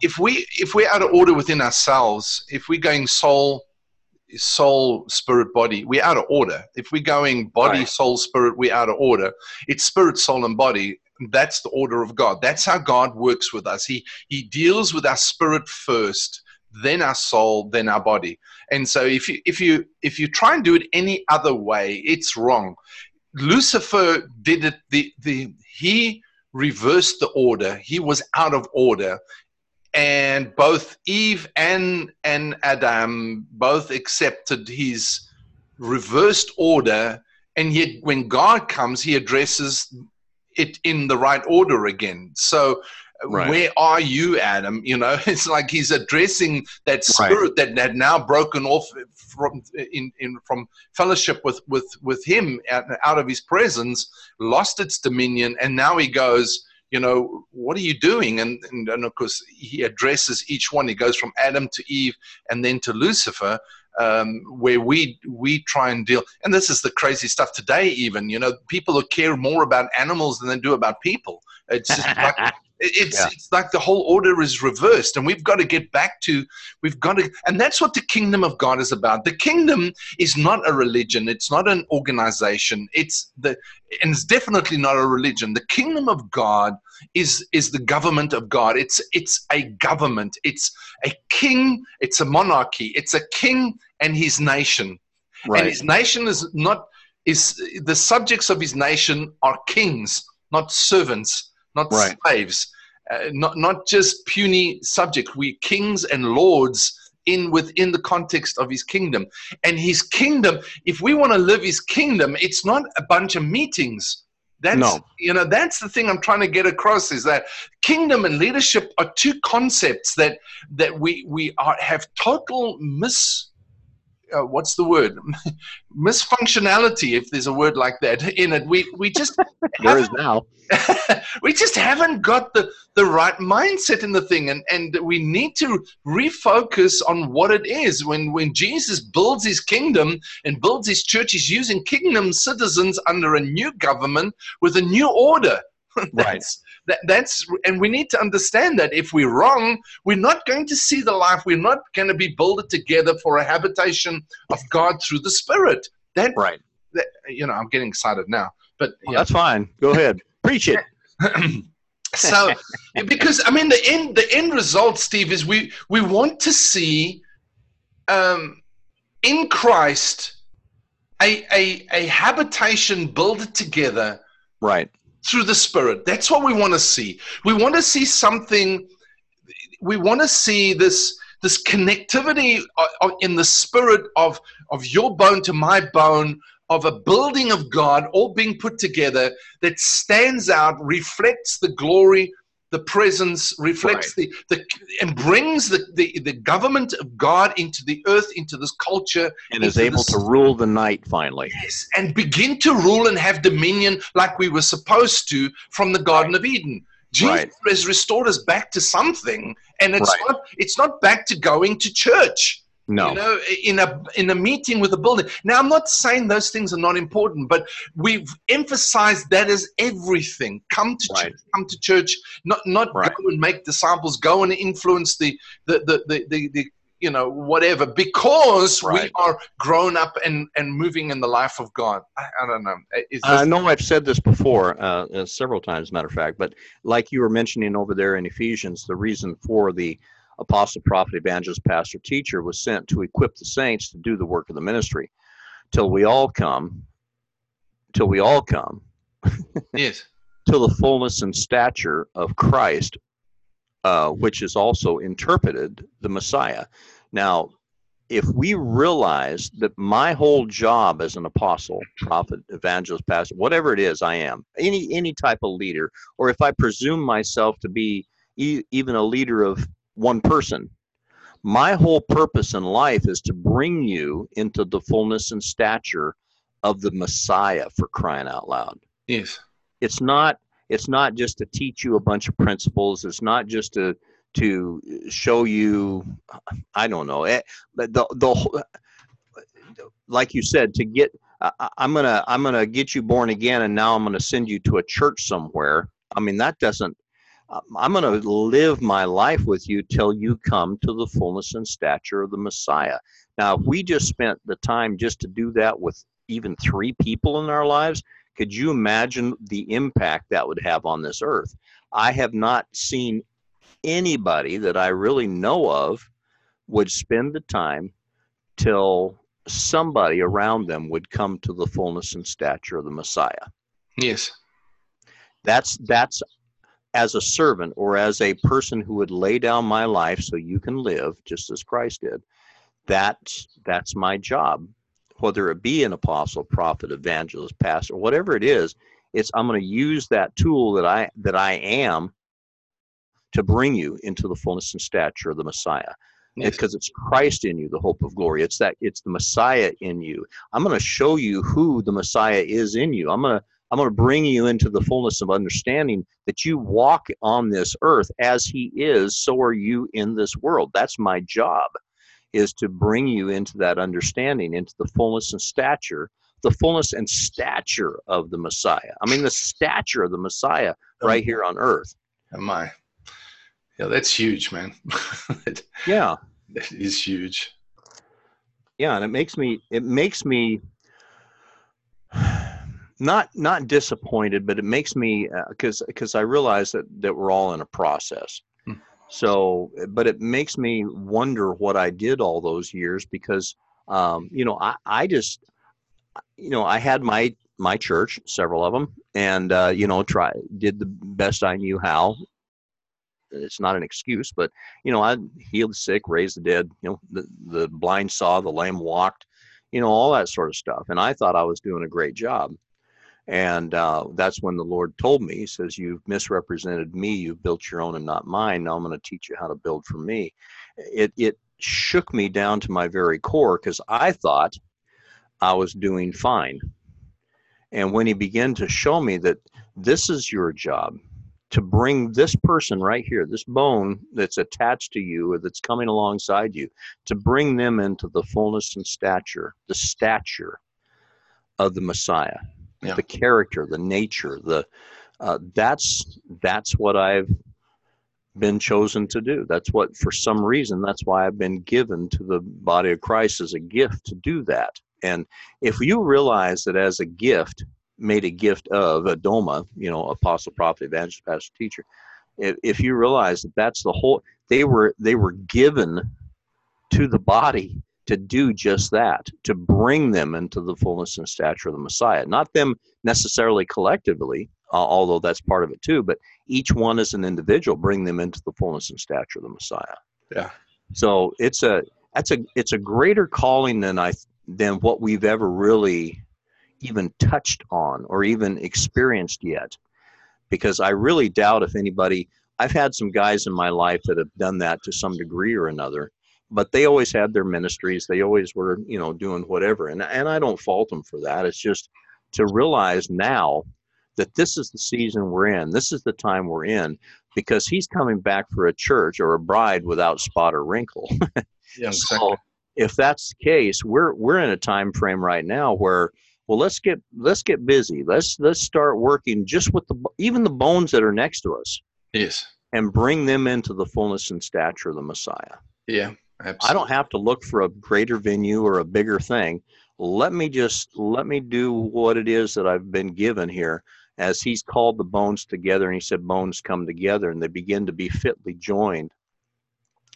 if we if we're out of order within ourselves, if we're going soul, soul, spirit, body, we're out of order. If we're going body, right. soul, spirit, we're out of order. It's spirit, soul, and body. That's the order of God. That's how God works with us. He he deals with our spirit first, then our soul, then our body. And so if you if you if you try and do it any other way, it's wrong. Lucifer did it. The the he reversed the order. He was out of order. And both Eve and and Adam both accepted his reversed order. And yet when God comes, he addresses it in the right order again. So right. where are you, Adam? You know, it's like he's addressing that spirit right. that had now broken off from in, in from fellowship with with with him out, out of his presence, lost its dominion, and now he goes, you know, what are you doing? And, and, and of course, he addresses each one. He goes from Adam to Eve and then to Lucifer, um, where we we try and deal. And this is the crazy stuff today even, you know, people who care more about animals than they do about people. It's just like... It's, yeah. it's like the whole order is reversed, and we've got to get back to, we've got to, and that's what the kingdom of God is about. The kingdom is not a religion. It's not an organization. It's the, and it's definitely not a religion. The kingdom of God is, is the government of God. It's, it's a government. It's a king. It's a monarchy. It's a king and his nation. Right. And his nation is not, is the subjects of his nation are kings, not servants. Not right. slaves, uh, not not just puny subject. We kings and lords in within the context of his kingdom. And his kingdom, if we want to live his kingdom, it's not a bunch of meetings. That's, no. you know, that's the thing I'm trying to get across, is that kingdom and leadership are two concepts that that we we are, have total mis. Uh, what's the word? Misfunctionality, if there's a word like that in it. We we just there is now. We just haven't got the the right mindset in the thing, and and we need to refocus on what it is. When when Jesus builds his kingdom and builds his church, he's using kingdom citizens under a new government with a new order. Right. That, that's, and we need to understand that if we're wrong, we're not going to see the life. We're not going to be builded together for a habitation of God through the Spirit. That, right. That, you know, I'm getting excited now. But well, yeah. That's fine. Go ahead. Preach it. So, because, I mean, the end, the end result, Steve, is we, we want to see um, in Christ a, a, a habitation built together. Right. Through the Spirit. That's what we want to see. We want to see something, we want to see this this connectivity in the Spirit of, of your bone to my bone, of a building of God, all being put together that stands out, reflects the glory, the presence, reflects right. the, the, and brings the, the, the government of God into the earth, into this culture. And is able this, to rule the night finally. Yes, and begin to rule and have dominion like we were supposed to from the Garden right. of Eden. Jesus right. has restored us back to something, and it's right. not, it's not back to going to church. No, you know, in a in a meeting with a building. Now, I'm not saying those things are not important, but we've emphasized that as everything. Come to right. church, come to church. Not not right. go and make disciples. Go and influence the the the the, the, the you know whatever. Because right. we are grown up and and moving in the life of God. I, I don't know. Is this I know I've said this before uh, several times, as a matter of fact. But like you were mentioning over there in Ephesians, the reason for the apostle, prophet, evangelist, pastor, teacher was sent to equip the saints to do the work of the ministry till we all come, till we all come, yes, till the fullness and stature of Christ, uh, which is also interpreted the Messiah. Now, if we realize that my whole job as an apostle, prophet, evangelist, pastor, whatever it is I am, any, any type of leader, or if I presume myself to be e- even a leader of one person. My whole purpose in life is to bring you into the fullness and stature of the Messiah, for crying out loud. Yes. It's not, it's not just to teach you a bunch of principles. It's not just to, to show you, I don't know, it, but the, the, like you said, to get, I, I'm going to, I'm going to get you born again. And now I'm going to send you to a church somewhere. I mean, that doesn't, I'm going to live my life with you till you come to the fullness and stature of the Messiah. Now, if we just spent the time just to do that with even three people in our lives, could you imagine the impact that would have on this earth? I have not seen anybody that I really know of would spend the time till somebody around them would come to the fullness and stature of the Messiah. Yes. That's, that's, as a servant or as a person who would lay down my life so you can live just as Christ did, that's, that's my job, whether it be an apostle, prophet, evangelist, pastor, whatever it is, it's, I'm going to use that tool that I, that I am to bring you into the fullness and stature of the Messiah. Yes. Because it's Christ in you, the hope of glory. It's that, it's the Messiah in you. I'm going to show you who the Messiah is in you. I'm going to, I'm going to bring you into the fullness of understanding that you walk on this earth as he is, so are you in this world. That's my job, is to bring you into that understanding, into the fullness and stature, the fullness and stature of the Messiah. I mean, the stature of the Messiah right here on earth. Oh my. Yeah, that's huge, man. Yeah. That is huge. Yeah, and it makes me, it makes me not not disappointed, but it makes me, because uh, because I realize that that we're all in a process. Mm. So, but it makes me wonder what I did all those years, because um, you know, I I just, you know, I had my my church, several of them, and uh, you know, try did the best I knew how. It's not an excuse, but, you know, I healed the sick, raised the dead, you know, the, the blind saw, the lame walked, you know, all that sort of stuff. And I thought I was doing a great job. And uh, that's when the Lord told me, he says, you've misrepresented me. You've built your own and not mine. Now I'm going to teach you how to build for me. It, it shook me down to my very core, because I thought I was doing fine. And when he began to show me that this is your job, to bring this person right here, this bone that's attached to you or that's coming alongside you, to bring them into the fullness and stature, the stature of the Messiah, yeah. The character, the nature, the uh, that's that's what I've been chosen to do. That's what, for some reason, that's why I've been given to the body of Christ as a gift to do that. And if you realize that as a gift, made a gift of a doma, you know, apostle, prophet, evangelist, pastor, teacher. If, if you realize that that's the whole, they were they were given to the body to do just that, to bring them into the fullness and stature of the Messiah. Not them necessarily collectively, uh, although that's part of it too, but each one as an individual, bring them into the fullness and stature of the Messiah. Yeah. So it's a that's a it's a greater calling than I than what we've ever really even touched on or even experienced yet, because I really doubt if anybody, I've had some guys in my life that have done that to some degree or another, but they always had their ministries. They always were, you know, doing whatever. And, and I don't fault them for that. It's just to realize now that this is the season we're in. This is the time we're in, because he's coming back for a church or a bride without spot or wrinkle. Yeah, exactly. So if that's the case, we're, we're in a time frame right now where, well, let's get let's get busy. Let's let's start working just with the even the bones that are next to us. Yes. And bring them into the fullness and stature of the Messiah. Yeah, absolutely. I don't have to look for a greater venue or a bigger thing. Let me just let me do what it is that I've been given here, as he's called the bones together, and he said bones come together and they begin to be fitly joined.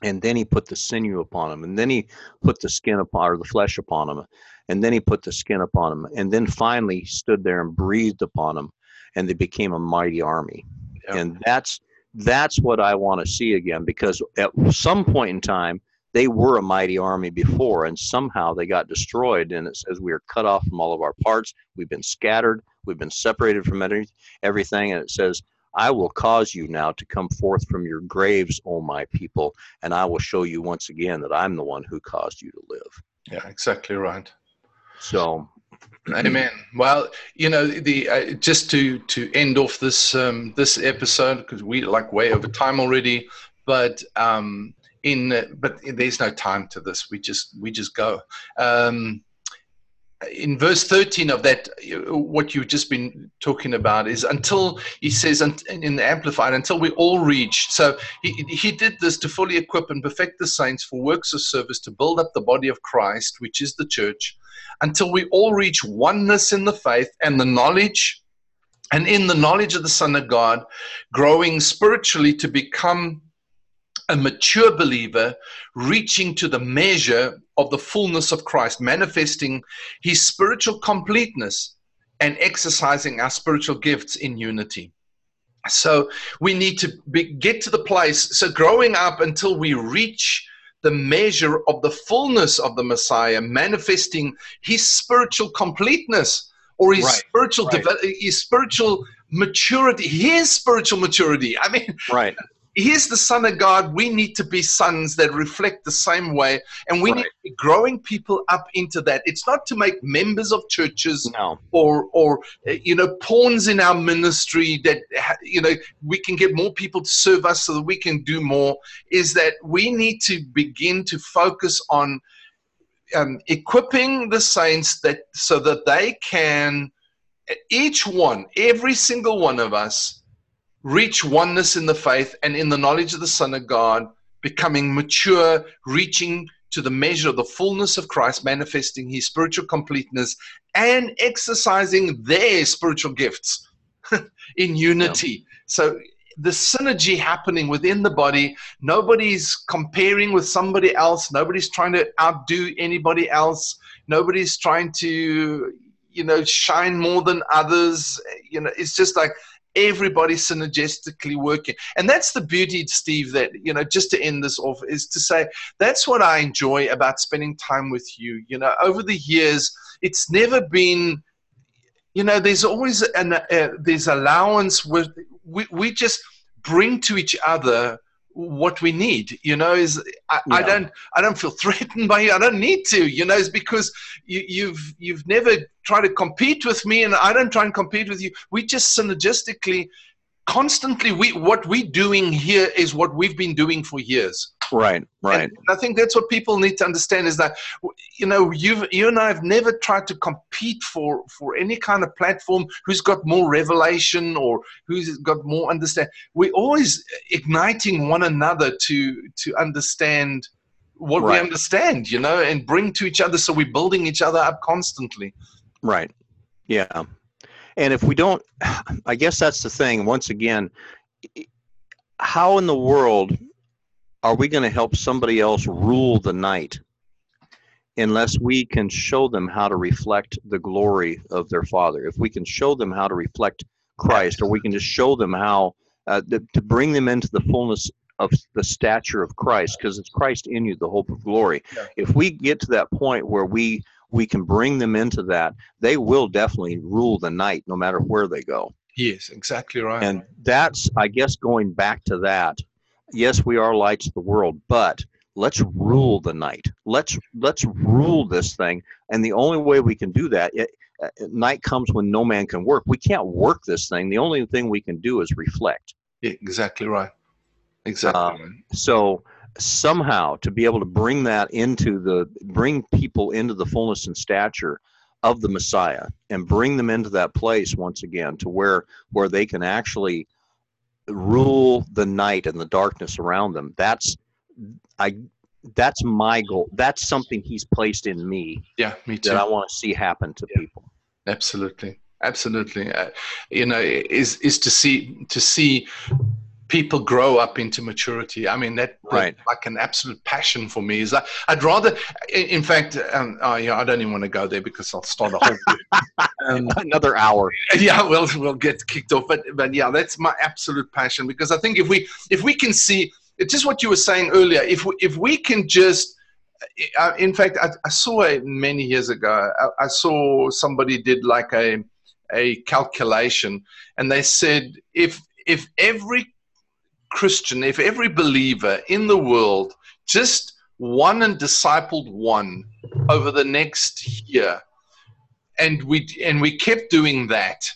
And then he put the sinew upon him, and then he put the skin upon, or the flesh upon him, and then he put the skin upon him, and then finally he stood there and breathed upon him, and they became a mighty army. Yep. And that's that's what I want to see again, because at some point in time, they were a mighty army before, and somehow they got destroyed, and it says we are cut off from all of our parts. We've been scattered. We've been separated from everything, and it says, I will cause you now to come forth from your graves, O my people, and I will show you once again that I'm the one who caused you to live. Yeah, exactly right. So, amen. Well, you know, the uh, just to to end off this um, this episode, because we like way over time already, but um, in uh, but there's no time to this. We just we just go. Um, In verse thirteen of that, what you've just been talking about is until, he says in the Amplified, until we all reach. So he, he did this to fully equip and perfect the saints for works of service, to build up the body of Christ, which is the church, until we all reach oneness in the faith and the knowledge, and in the knowledge of the Son of God, growing spiritually to become a mature believer, reaching to the measure of the fullness of Christ, manifesting his spiritual completeness and exercising our spiritual gifts in unity. So we need to be, get to the place, so growing up until we reach the measure of the fullness of the Messiah, manifesting his spiritual completeness, or his right, spiritual right. His spiritual maturity, his spiritual maturity. I mean, right. here's the Son of God. We need to be sons that reflect the same way. And we right. need to be growing people up into that. It's not to make members of churches no. or, or uh, you know, pawns in our ministry that, you know, we can get more people to serve us so that we can do more. Is that we need to begin to focus on um, equipping the saints that so that they can, each one, every single one of us, reach oneness in the faith and in the knowledge of the Son of God, becoming mature, reaching to the measure of the fullness of Christ, manifesting his spiritual completeness and exercising their spiritual gifts in unity. Yeah. So the synergy happening within the body, nobody's comparing with somebody else. Nobody's trying to outdo anybody else. Nobody's trying to, you know, shine more than others. You know, it's just like, everybody synergistically working. And that's the beauty, Steve, that, you know, just to end this off, is to say that's what I enjoy about spending time with you. You know, over the years, it's never been, you know, there's always an uh, there's allowance with, we, we just bring to each other what we need, you know, is I, yeah. I don't, I don't feel threatened by you. I don't need to, you know, it's because you, you've, you've never tried to compete with me and I don't try and compete with you. We just synergistically constantly, we, what we're doing here is what we've been doing for years. Right. Right. And I think that's what people need to understand is that, you know, you've, you and I have never tried to compete for, for any kind of platform, who's got more revelation or who's got more understand. We're always igniting one another to, to understand what right. we understand, you know, and bring to each other. So we're building each other up constantly. Right. Yeah. And if we don't, I guess that's the thing. Once again, how in the world are we going to help somebody else rule the night unless we can show them how to reflect the glory of their Father? If we can show them how to reflect Christ, or we can just show them how uh, th- to bring them into the fullness of the stature of Christ, because it's Christ in you, the hope of glory. Yeah. If we get to that point where we, we can bring them into that, they will definitely rule the night no matter where they go. Yes, exactly right. And that's, I guess, going back to that, yes, we are lights of the world, but let's rule the night. Let's let's rule this thing. And the only way we can do that, it, uh, night comes when no man can work. We can't work this thing. The only thing we can do is reflect. Exactly right. Exactly. Uh, right. So somehow to be able to bring that into the, bring people into the fullness and stature of the Messiah and bring them into that place once again to where where they can actually rule the night and the darkness around them. That's I. That's my goal. That's something he's placed in me. Yeah, me too. That I want to see happen to yeah. people. Absolutely, absolutely. Uh, you know, is is to see to see people grow up into maturity. I mean, that right. like an absolute passion for me is. I, I'd rather, in fact, um, oh yeah, I don't even want to go there because I'll start a whole um, another hour. Yeah, well, we'll get kicked off. But but yeah, that's my absolute passion, because I think if we if we can see, it's just what you were saying earlier. If we, if we can just, uh, in fact, I, I saw it many years ago. I, I saw somebody did like a a calculation, and they said if if every Christian, if every believer in the world just won and discipled one over the next year, and we and we kept doing that,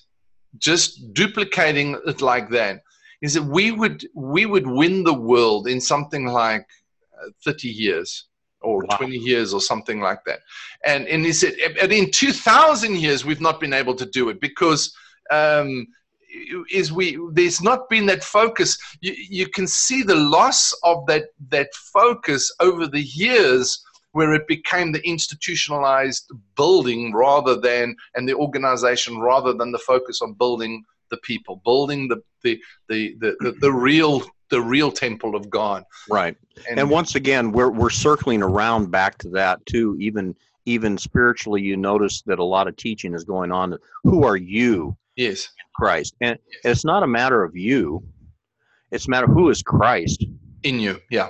just duplicating it like that, is that we would we would win the world in something like thirty years or wow. twenty years or something like that. And and he said, and in two thousand years we've not been able to do it because. Um, is we there's not been that focus. You, you can see the loss of that that focus over the years, where it became the institutionalized building rather than and the organization rather than the focus on building the people, building the the the the, the, the real the real temple of God. Right. And, and once again, we're we're circling around back to that too. Even even spiritually, you notice that a lot of teaching is going on. Who are you? Yes. Christ. And it's not a matter of you. It's a matter of who is Christ in you. Yeah.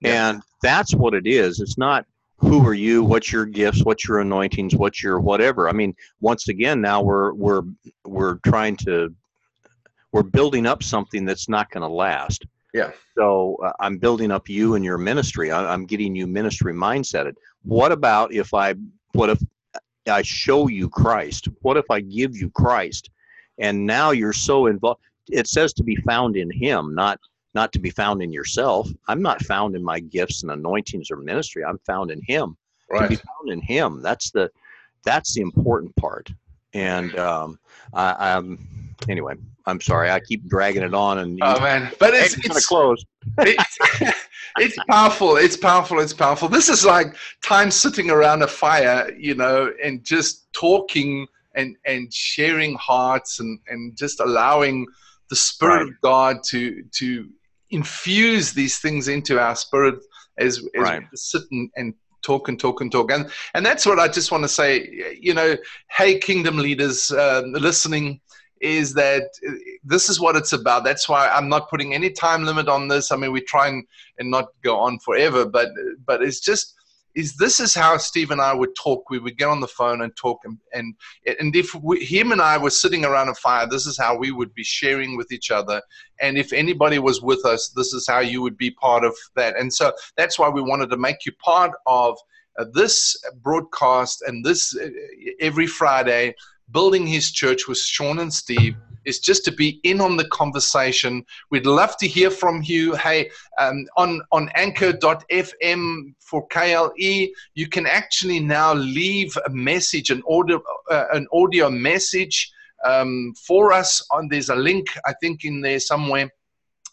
yeah. And that's what it is. It's not who are you, what's your gifts, what's your anointings, what's your whatever. I mean, once again, now we're we're we're trying to we're building up something that's not going to last. Yeah. So uh, I'm building up you and your ministry. I, I'm getting you ministry mindsetted. What about if I, what if I show you Christ? What if I give you Christ? And now you're so involved. It says to be found in him, not, not to be found in yourself. I'm not found in my gifts and anointings or ministry. I'm found in him. Right. To be found in him. That's the, that's the important part. And um, I, I'm, anyway, I'm sorry. I keep dragging it on. And oh, man. But it's, it's, it's close. It's, it's powerful. It's powerful. It's powerful. This is like time sitting around a fire, you know, and just talking and, and sharing hearts and, and just allowing the Spirit right. of God to, to infuse these things into our spirit as, as right. we sit and, and talk and talk and talk. And, and that's what I just want to say, you know, hey, kingdom leaders uh, listening, is that this is what it's about. That's why I'm not putting any time limit on this. I mean, we try and, and not go on forever, but, but it's just, is this is how Steve and I would talk. We would get on the phone and talk. And, and, and if we, him and I were sitting around a fire, this is how we would be sharing with each other. And if anybody was with us, this is how you would be part of that. And so that's why we wanted to make you part of uh, this broadcast and this uh, every Friday, Building His Church with Sean and Steve. Is just to be in on the conversation. We'd love to hear from you. Hey, um, on, on anchor dot f m for K L E, you can actually now leave a message, an audio, uh, an audio message um, for us. On, there's a link, I think, in there somewhere.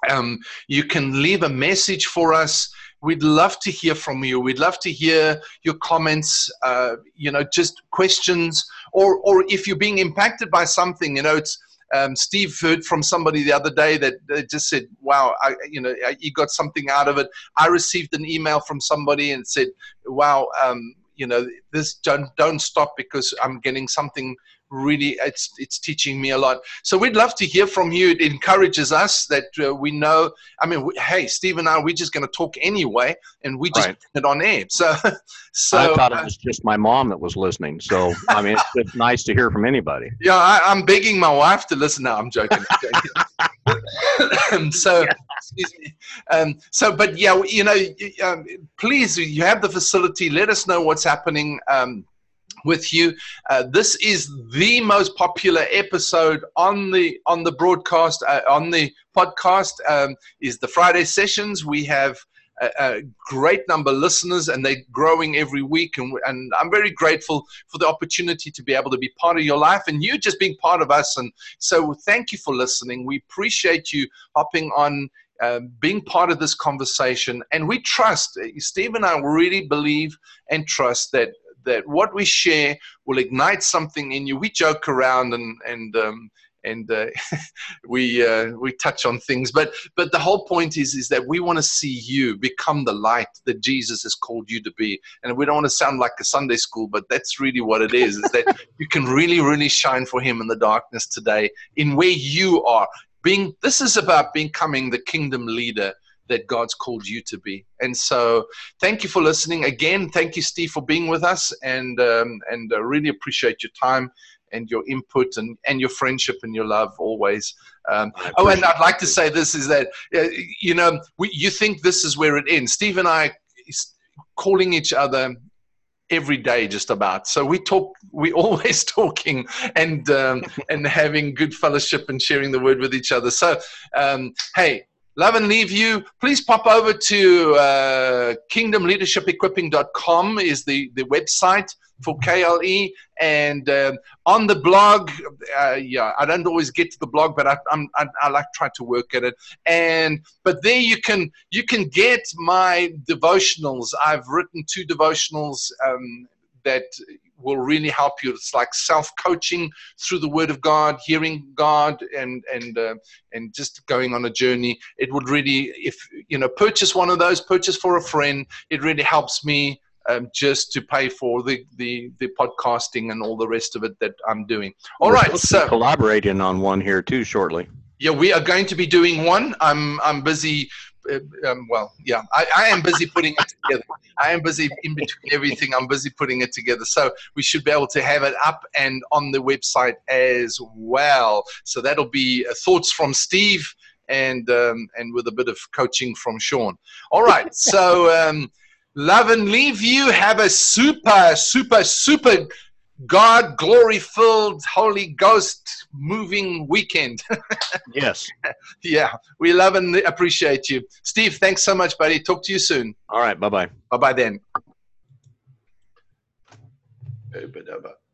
Um, you can leave a message for us. We'd love to hear from you. We'd love to hear your comments, uh, you know, just questions. Or, or if you're being impacted by something, you know, it's, Um, Steve heard from somebody the other day that uh, just said, wow, I, you know, I, you got something out of it. I received an email from somebody and said, wow, um, you know, this don't, don't stop, because I'm getting something really, it's, it's teaching me a lot. So we'd love to hear from you. It encourages us that uh, we know, I mean, we, hey, Steve and I, we're just going to talk anyway, and we just right. put it on air. So, so I thought it was just my mom that was listening. So, I mean, it's, it's nice to hear from anybody. Yeah. I, I'm begging my wife to listen. No, I'm joking. I'm joking. so, yeah. excuse me. Um, so, but yeah, you know, um, please, you have the facility. Let us know what's happening. Um, with you. Uh, this is the most popular episode on the on the broadcast, uh, on the podcast, um, is the Friday sessions. We have a, a great number of listeners, and they're growing every week. And, and I'm very grateful for the opportunity to be able to be part of your life, and you just being part of us. And so thank you for listening. We appreciate you hopping on, Uh, being part of this conversation. And we trust, Steve and I really believe and trust that that what we share will ignite something in you. We joke around and and um, and uh, we uh, we touch on things, but but the whole point is is that we want to see you become the light that Jesus has called you to be. And we don't want to sound like a Sunday school, but that's really what it is. Is that you can really really shine for Him in the darkness today, in where you are. Being, this is about becoming the kingdom leader that God's called you to be. And so thank you for listening. Again, thank you, Steve, for being with us. And um, and I really appreciate your time and your input and, and your friendship and your love always. Um, oh, and I'd like to say this is that, uh, you know, we, you think this is where it ends. Steve and I calling each other every day, just about. So we talk, we always talking and, um, and having good fellowship and sharing the word with each other. So, um, hey, love and leave you. Please pop over to uh, Kingdom Leadership Equipping dot com is the, the website for K L E. And um, on the blog, uh, yeah, I don't always get to the blog, but I, I'm, I, I like try to work at it. And but there you can you can get my devotionals. I've written two devotionals um, that will really help you. It's like self-coaching through the Word of God, hearing God, and and uh, and just going on a journey. It would really, if you know, purchase one of those. Purchase for a friend. It really helps me. Um, just to pay for the, the, the podcasting and all the rest of it that I'm doing. All We're right, so collaborating on one here too shortly. Yeah, we are going to be doing one. I'm I'm busy. Uh, um, well, yeah, I, I am busy putting it together. I am busy in between everything. I'm busy putting it together. So we should be able to have it up and on the website as well. So that'll be uh, thoughts from Steve. and um, and with a bit of coaching from Sean. All right, so um, love and leave you. Have a super, super, super God, glory-filled, Holy Ghost moving weekend. Yes. Yeah, we love and appreciate you. Steve, thanks so much, buddy. Talk to you soon. All right, bye-bye. Bye-bye then.